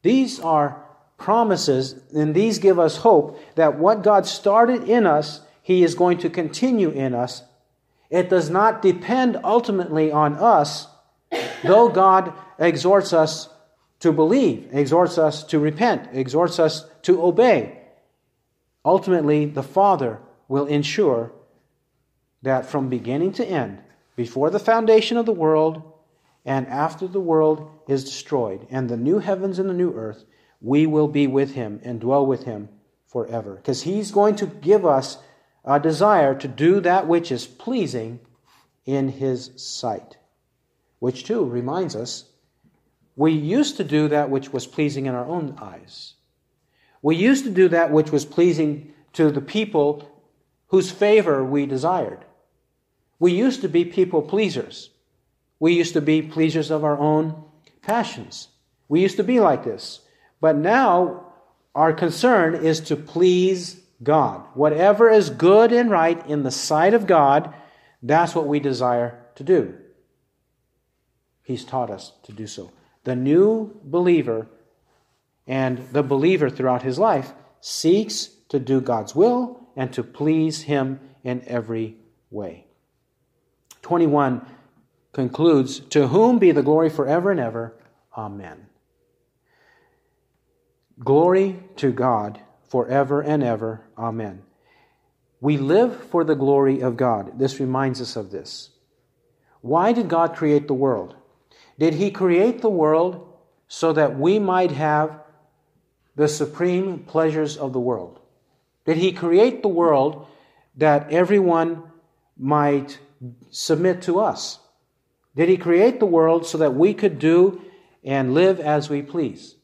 These are promises, and these give us hope that what God started in us, He is going to continue in us. It does not depend ultimately on us, though God exhorts us to believe, exhorts us to repent, exhorts us to obey. Ultimately, the Father will ensure that from beginning to end, before the foundation of the world and after the world is destroyed and the new heavens and the new earth, we will be with Him and dwell with Him forever. Because He's going to give us a desire to do that which is pleasing in His sight. Which too reminds us, we used to do that which was pleasing in our own eyes. We used to do that which was pleasing to the people whose favor we desired. We used to be people pleasers. We used to be pleasers of our own passions. We used to be like this. But now our concern is to please God. Whatever is good and right in the sight of God, that's what we desire to do. He's taught us to do so. The new believer and the believer throughout his life seeks to do God's will and to please Him in every way. 21 concludes, "To whom be the glory forever and ever. Amen." Glory to God forever and ever. Amen. We live for the glory of God. This reminds us of this. Why did God create the world? Did He create the world so that we might have the supreme pleasures of the world? Did He create the world that everyone might submit to us? Did He create the world so that we could do and live as we please?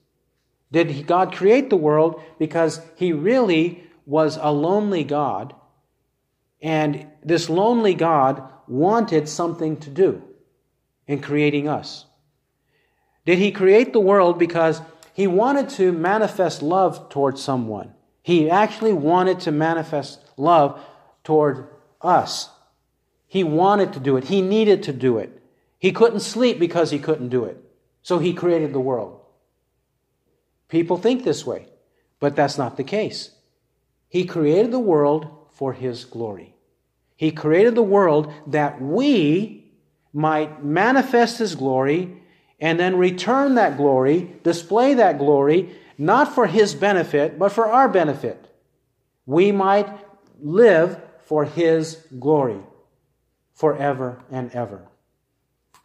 Did God create the world because He really was a lonely God, and this lonely God wanted something to do in creating us? Did He create the world because He wanted to manifest love towards someone? He actually wanted to manifest love toward us. He wanted to do it. He needed to do it. He couldn't sleep because He couldn't do it. So He created the world. People think this way, but that's not the case. He created the world for His glory. He created the world that we might manifest His glory and then return that glory, display that glory, not for His benefit, but for our benefit. We might live for His glory forever and ever.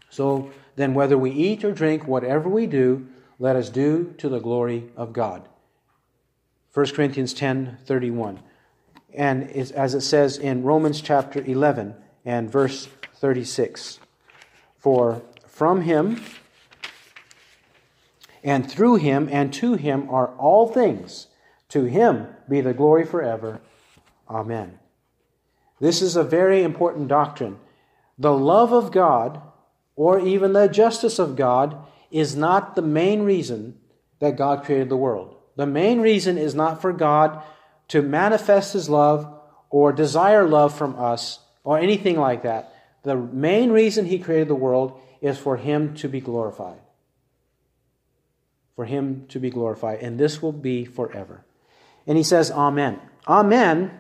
So then whether we eat or drink, whatever we do, let us do to the glory of God. 1 Corinthians 10:31. And as it says in Romans chapter 11 and verse 36, "For from Him and through Him and to Him are all things. To Him be the glory forever. Amen." This is a very important doctrine. The love of God, or even the justice of God, is not the main reason that God created the world. The main reason is not for God to manifest His love or desire love from us or anything like that. The main reason He created the world is for Him to be glorified. For Him to be glorified. And this will be forever. And he says, "Amen." Amen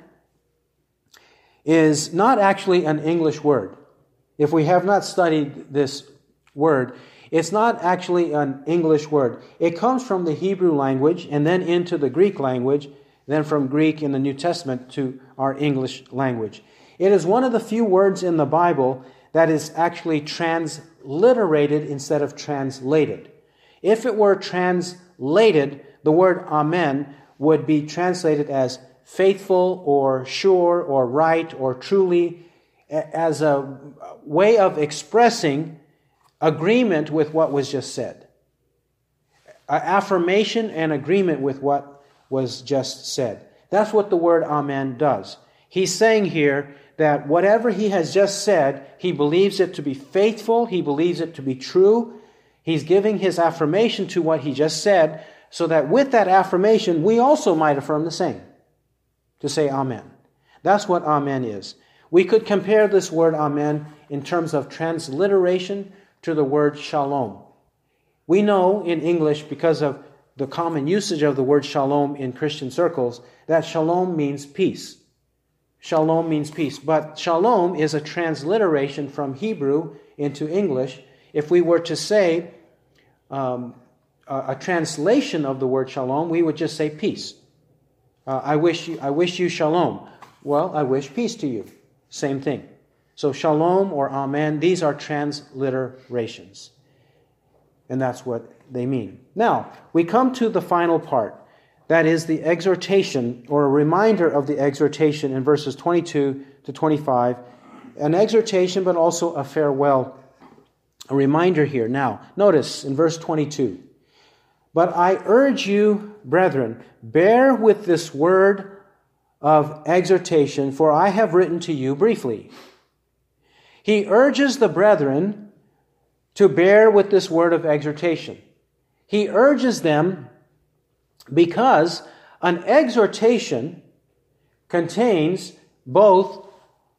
is not actually an English word. If we have not studied this word, it's not actually an English word. It comes from the Hebrew language and then into the Greek language, then from Greek in the New Testament to our English language. It is one of the few words in the Bible that is actually transliterated instead of translated. If it were translated, the word amen would be translated as faithful or sure or right or truly as a way of expressing agreement with what was just said. Affirmation and agreement with what was just said. That's what the word amen does. He's saying here that whatever he has just said, he believes it to be faithful, he believes it to be true. He's giving his affirmation to what he just said, so that with that affirmation, we also might affirm the same, to say amen. That's what amen is. We could compare this word amen in terms of transliteration to the word shalom. We know in English, because of the common usage of the word shalom in Christian circles, that shalom means peace. Shalom means peace. But shalom is a transliteration from Hebrew into English. If we were to say a translation of the word shalom, we would just say peace. I wish you shalom. Well, I wish peace to you. Same thing. So shalom or amen, these are transliterations. And that's what they mean. Now, we come to the final part. That is the exhortation, or a reminder of the exhortation in verses 22 to 25. An exhortation, but also a farewell, a reminder here. Now, notice in verse 22. But I urge you, brethren, bear with this word of exhortation, for I have written to you briefly. He urges the brethren to bear with this word of exhortation. He urges them because an exhortation contains both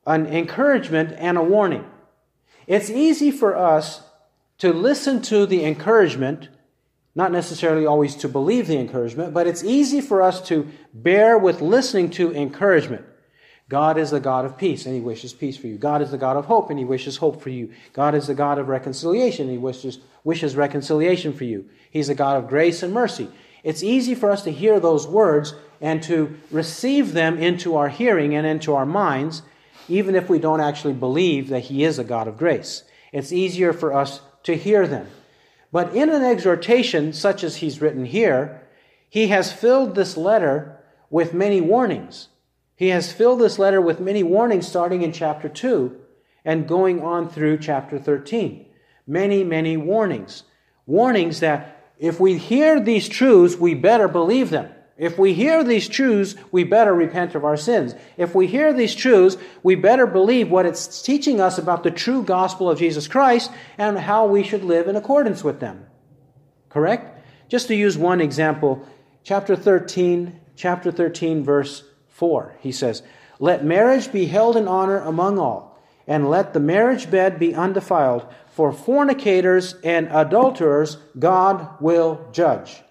an encouragement and a warning. It's easy for us to listen to the encouragement, not necessarily always to believe the encouragement, but it's easy for us to bear with listening to encouragement. God is the God of peace, and He wishes peace for you. God is the God of hope, and He wishes hope for you. God is the God of reconciliation, and He wishes reconciliation for you. He's the God of grace and mercy. It's easy for us to hear those words and to receive them into our hearing and into our minds, even if we don't actually believe that He is a God of grace. It's easier for us to hear them. But in an exhortation such as he's written here, he has filled this letter with many warnings. He has filled this letter with many warnings starting in chapter 2 and going on through chapter 13. Many, many warnings. Warnings that if we hear these truths, we better believe them. If we hear these truths, we better repent of our sins. If we hear these truths, we better believe what it's teaching us about the true gospel of Jesus Christ and how we should live in accordance with them. Correct? Just to use one example, chapter 13, verse 4, he says, "Let marriage be held in honor among all, and let the marriage bed be undefiled, for fornicators and adulterers God will judge."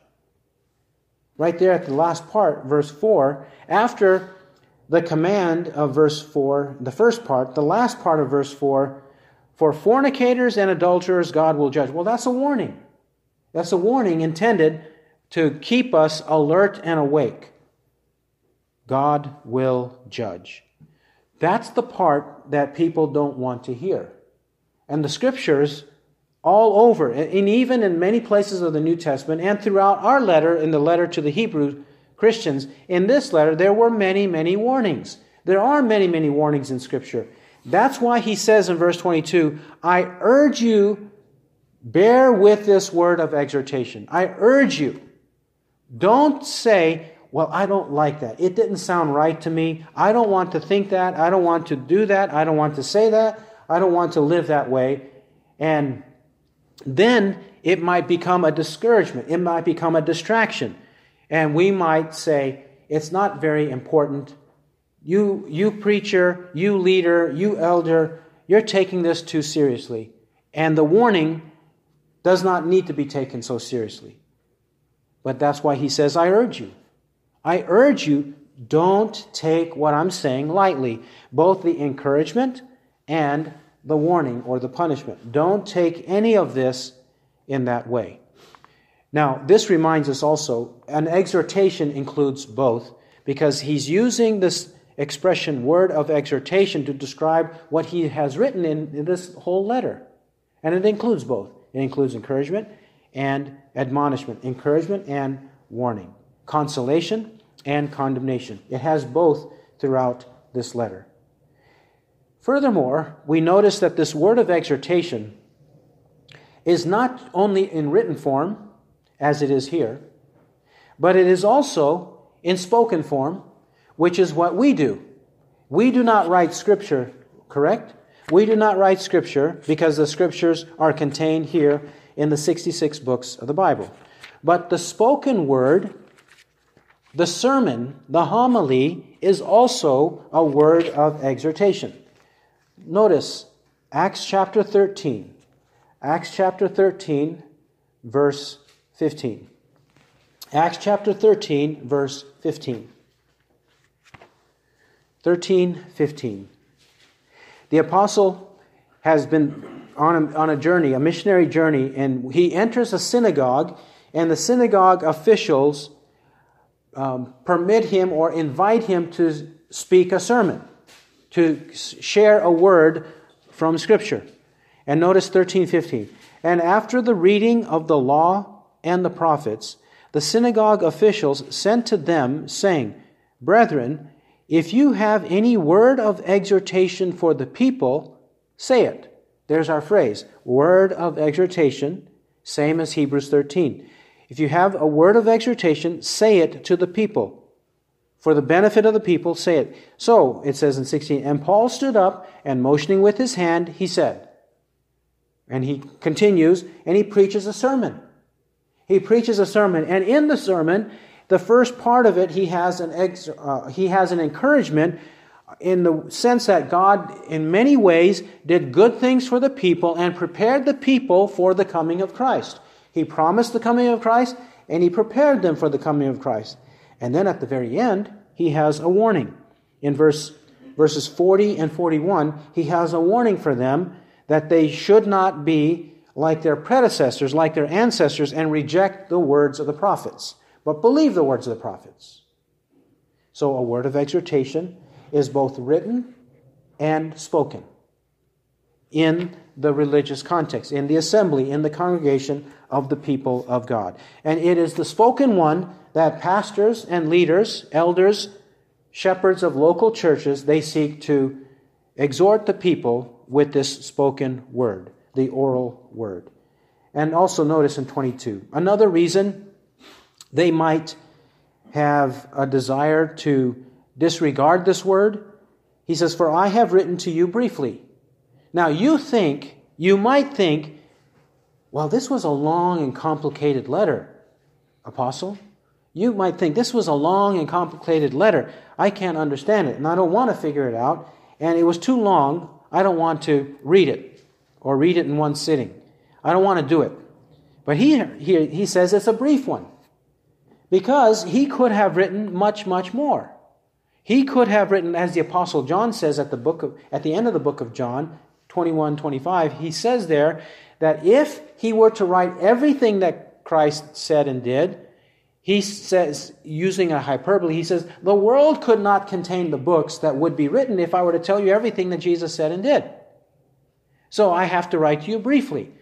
Right there at the last part, verse 4, after the command of verse 4, the first part, the last part of verse 4, "For fornicators and adulterers God will judge." Well, that's a warning. That's a warning intended to keep us alert and awake. God will judge. That's the part that people don't want to hear. And the Scriptures all over, and even in many places of the New Testament, and throughout our letter, in the letter to the Hebrew Christians, in this letter, there were many, many warnings. There are many, many warnings in Scripture. That's why he says in verse 22, "I urge you, bear with this word of exhortation." I urge you. Don't say, "Well, I don't like that. It didn't sound right to me. I don't want to think that. I don't want to do that. I don't want to say that. I don't want to live that way." And then it might become a discouragement. It might become a distraction. And we might say, "It's not very important. You preacher, you leader, you elder, you're taking this too seriously. And the warning does not need to be taken so seriously." But that's why he says, "I urge you." I urge you, don't take what I'm saying lightly. Both the encouragement and the warning or the punishment. Don't take any of this in that way. Now, this reminds us also, an exhortation includes both, because he's using this expression, word of exhortation, to describe what he has written in this whole letter. And it includes both. It includes encouragement and admonishment, encouragement and warning, consolation and condemnation. It has both throughout this letter. Furthermore, we notice that this word of exhortation is not only in written form, as it is here, but it is also in spoken form, which is what we do. We do not write Scripture, correct? We do not write Scripture because the Scriptures are contained here in the 66 books of the Bible. But the spoken word, the sermon, the homily, is also a word of exhortation. Notice Acts chapter 13. Acts chapter 13, verse 15. Acts chapter 13, verse 15. 13:15. The apostle has been on a journey, a missionary journey, and he enters a synagogue, and the synagogue officials permit him or invite him to speak a sermon, to share a word from Scripture. And notice 13:15. And after the reading of the law and the prophets, the synagogue officials sent to them, saying, "Brethren, if you have any word of exhortation for the people, say it." There's our phrase, word of exhortation, same as Hebrews 13. If you have a word of exhortation, say it to the people. For the benefit of the people, say it. So, it says in 16, and Paul stood up, and motioning with his hand, he said. And he continues, and he preaches a sermon. He preaches a sermon, and in the sermon, the first part of it, he has an encouragement in the sense that God, in many ways, did good things for the people and prepared the people for the coming of Christ. He promised the coming of Christ, and He prepared them for the coming of Christ. And then at the very end, He has a warning. In verses 40 and 41, He has a warning for them that they should not be like their predecessors, like their ancestors, and reject the words of the prophets, but believe the words of the prophets. So a word of exhortation is both written and spoken in the religious context, in the assembly, in the congregation of the people of God. And it is the spoken one that pastors and leaders, elders, shepherds of local churches, they seek to exhort the people with this spoken word, the oral word. And also notice in 22, another reason they might have a desire to disregard this word. He says, "For I have written to you briefly." Now you might think, well, this was a long and complicated letter, Apostle. You might think this was a long and complicated letter. I can't understand it, and I don't want to figure it out, and it was too long. I don't want to read it, or read it in one sitting. I don't want to do it. But he says it's a brief one. Because he could have written much, much more. He could have written, as the Apostle John says at the end of the book of John, 21:25, he says there that if he were to write everything that Christ said and did, he says, using a hyperbole, he says, the world could not contain the books that would be written if I were to tell you everything that Jesus said and did. So I have to write to you briefly.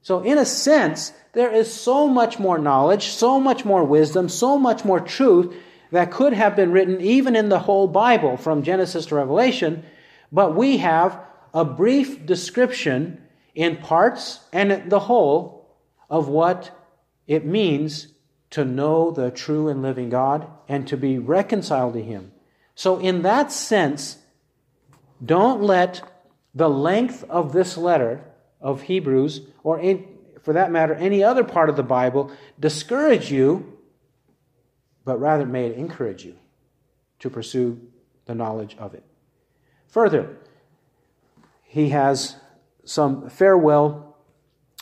So in a sense, there is so much more knowledge, so much more wisdom, so much more truth that could have been written even in the whole Bible from Genesis to Revelation, but we have a brief description in parts and the whole of what it means to know the true and living God and to be reconciled to Him. So in that sense, don't let the length of this letter of Hebrews, or for that matter, any other part of the Bible, discourage you, but rather may it encourage you to pursue the knowledge of it. Further, he has some farewell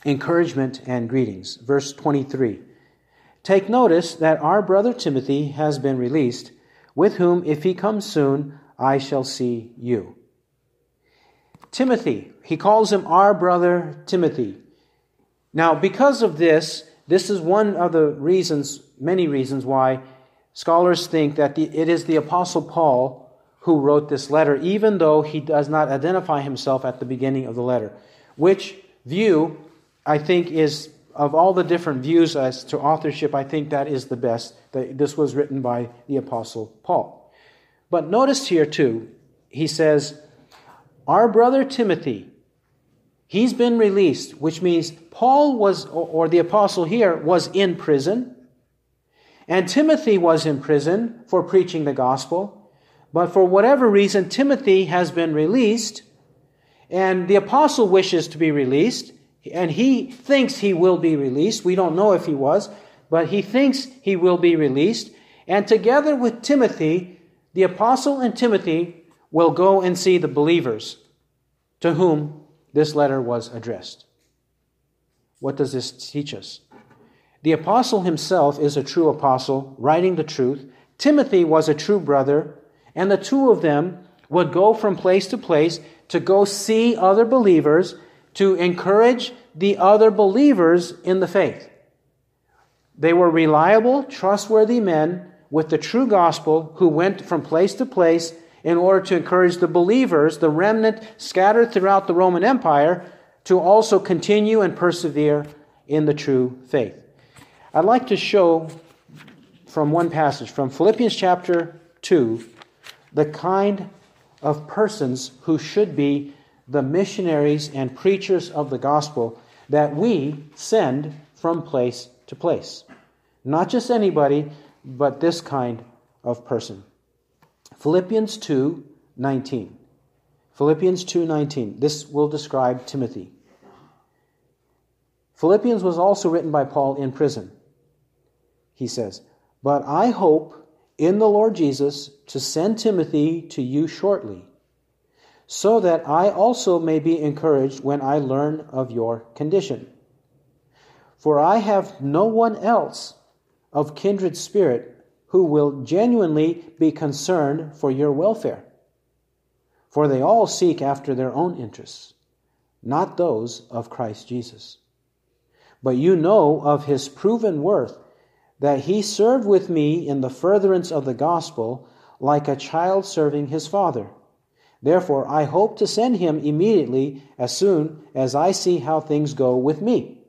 encouragement and greetings. Verse 23, take notice that our brother Timothy has been released, with whom, if he comes soon, I shall see you. Timothy, he calls him our brother Timothy. Now, because of this, this is one of the reasons, many reasons, why scholars think that it is the Apostle Paul who wrote this letter, even though he does not identify himself at the beginning of the letter, which view, I think, is of all the different views as to authorship, I think that is the best. This was written by the Apostle Paul. But notice here too, he says, our brother Timothy, he's been released, which means Paul was, or the apostle here, was in prison. And Timothy was in prison for preaching the gospel. But for whatever reason, Timothy has been released, and the apostle wishes to be released, and he thinks he will be released. We don't know if he was, but he thinks he will be released. And together with Timothy, the apostle and Timothy will go and see the believers to whom this letter was addressed. What does this teach us? The apostle himself is a true apostle, writing the truth. Timothy was a true brother, and the two of them would go from place to place to go see other believers, to encourage the other believers in the faith. They were reliable, trustworthy men with the true gospel who went from place to place in order to encourage the believers, the remnant scattered throughout the Roman Empire, to also continue and persevere in the true faith. I'd like to show from one passage, from Philippians chapter 2, the kind of persons who should be the missionaries and preachers of the gospel that we send from place to place. Not just anybody, but this kind of person. Philippians 2:19. Philippians 2:19. This will describe Timothy. Philippians was also written by Paul in prison. He says, "But I hope in the Lord Jesus to send Timothy to you shortly, so that I also may be encouraged when I learn of your condition. For I have no one else of kindred spirit who will genuinely be concerned for your welfare. For they all seek after their own interests, not those of Christ Jesus. But you know of his proven worth, that he served with me in the furtherance of the gospel like a child serving his father. Therefore, I hope to send him immediately as soon as I see how things go with me.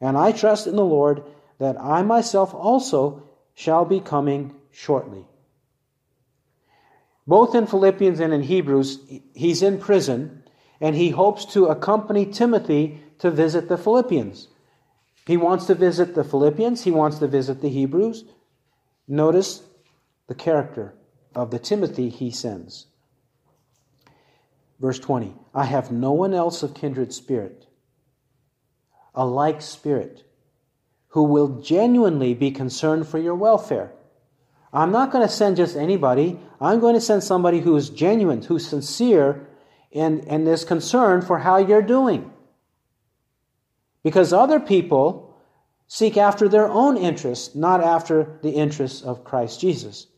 And I trust in the Lord that I myself also shall be coming shortly." Both in Philippians and in Hebrews, he's in prison, and he hopes to accompany Timothy to visit the Philippians. He wants to visit the Philippians. He wants to visit the Hebrews. Notice the character of the Timothy he sends. Verse 20, "I have no one else of kindred spirit, a like spirit, who will genuinely be concerned for your welfare." I'm not going to send just anybody. I'm going to send somebody who is genuine, who's sincere, and is concerned for how you're doing. Because other people seek after their own interests, not after the interests of Christ Jesus.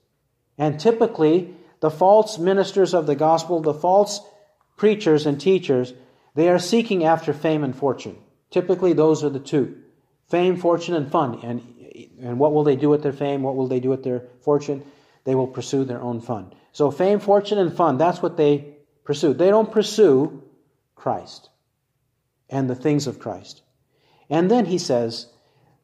And typically, the false ministers of the gospel, the false preachers and teachers, they are seeking after fame and fortune. Typically, those are the two. Fame, fortune, and fun. And what will they do with their fame? What will they do with their fortune? They will pursue their own fun. So fame, fortune, and fun, that's what they pursue. They don't pursue Christ and the things of Christ. And then he says,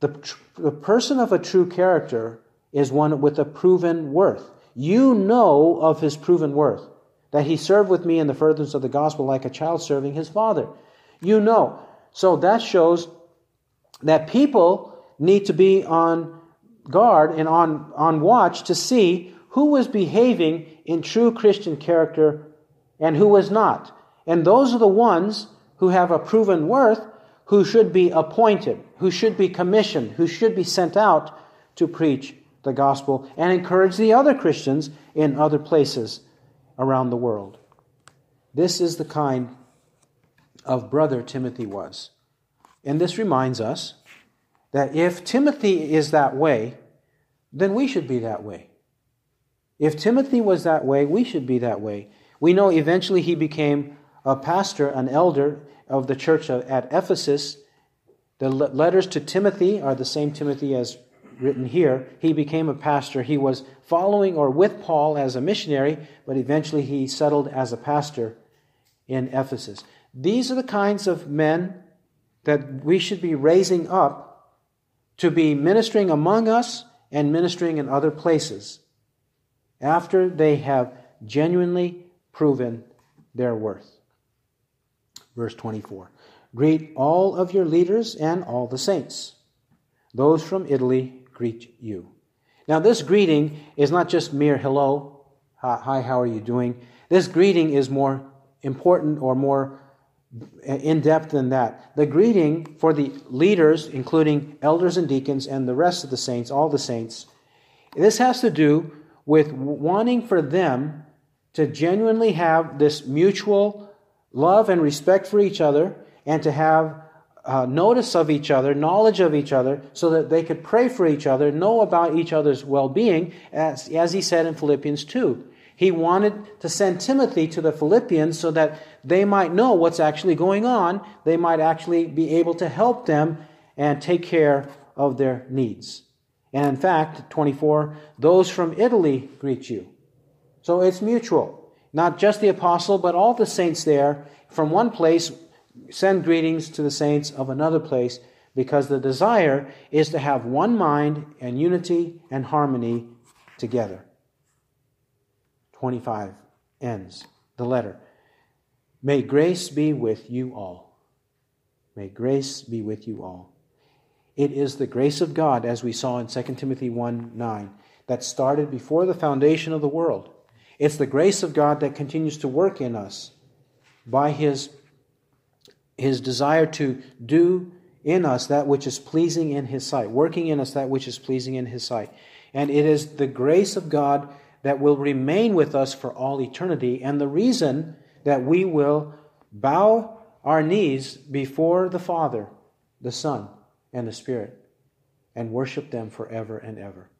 the person of a true character is one with a proven worth. You know of his proven worth, that he served with me in the furtherance of the gospel like a child serving his father. You know. So that shows that people need to be on guard and on watch to see who was behaving in true Christian character and who was not. And those are the ones who have a proven worth, who should be appointed, who should be commissioned, who should be sent out to preach the gospel and encourage the other Christians in other places around the world. This is the kind of brother Timothy was. And this reminds us that if Timothy is that way, then we should be that way. If Timothy was that way, we should be that way. We know eventually he became a pastor, an elder of the church at Ephesus. The letters to Timothy are the same Timothy as written here. He became a pastor. He was following or with Paul as a missionary, but eventually he settled as a pastor in Ephesus. These are the kinds of men that we should be raising up to be ministering among us and ministering in other places after they have genuinely proven their worth. Verse 24, greet all of your leaders and all the saints. Those from Italy greet you. Now this greeting is not just mere hello, hi, how are you doing? This greeting is more important or more in-depth than that. The greeting for the leaders, including elders and deacons and the rest of the saints, all the saints, this has to do with wanting for them to genuinely have this mutual love and respect for each other and to have notice of each other, knowledge of each other, so that they could pray for each other, know about each other's well-being, as he said in Philippians 2. He wanted to send Timothy to the Philippians so that they might know what's actually going on. They might actually be able to help them and take care of their needs. And in fact, 24, those from Italy greet you. So it's mutual. Not just the apostle, but all the saints there from one place send greetings to the saints of another place, because the desire is to have one mind and unity and harmony together. 25 ends the letter. May grace be with you all. May grace be with you all. It is the grace of God, as we saw in 2 Timothy 1:9, that started before the foundation of the world. It's the grace of God that continues to work in us by His desire to do in us that which is pleasing in His sight, working in us that which is pleasing in His sight. And it is the grace of God that will remain with us for all eternity, and the reason that we will bow our knees before the Father, the Son, and the Spirit, and worship them forever and ever.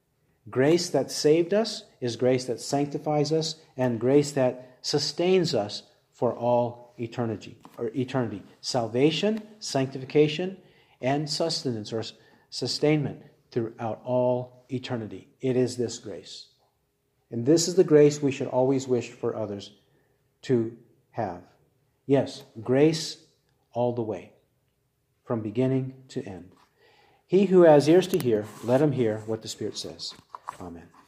Grace that saved us is grace that sanctifies us, and grace that sustains us for all eternity. Salvation, sanctification, and sustenance or sustainment throughout all eternity. It is this grace. And this is the grace we should always wish for others to have. Yes, grace all the way, from beginning to end. He who has ears to hear, let him hear what the Spirit says. Amen.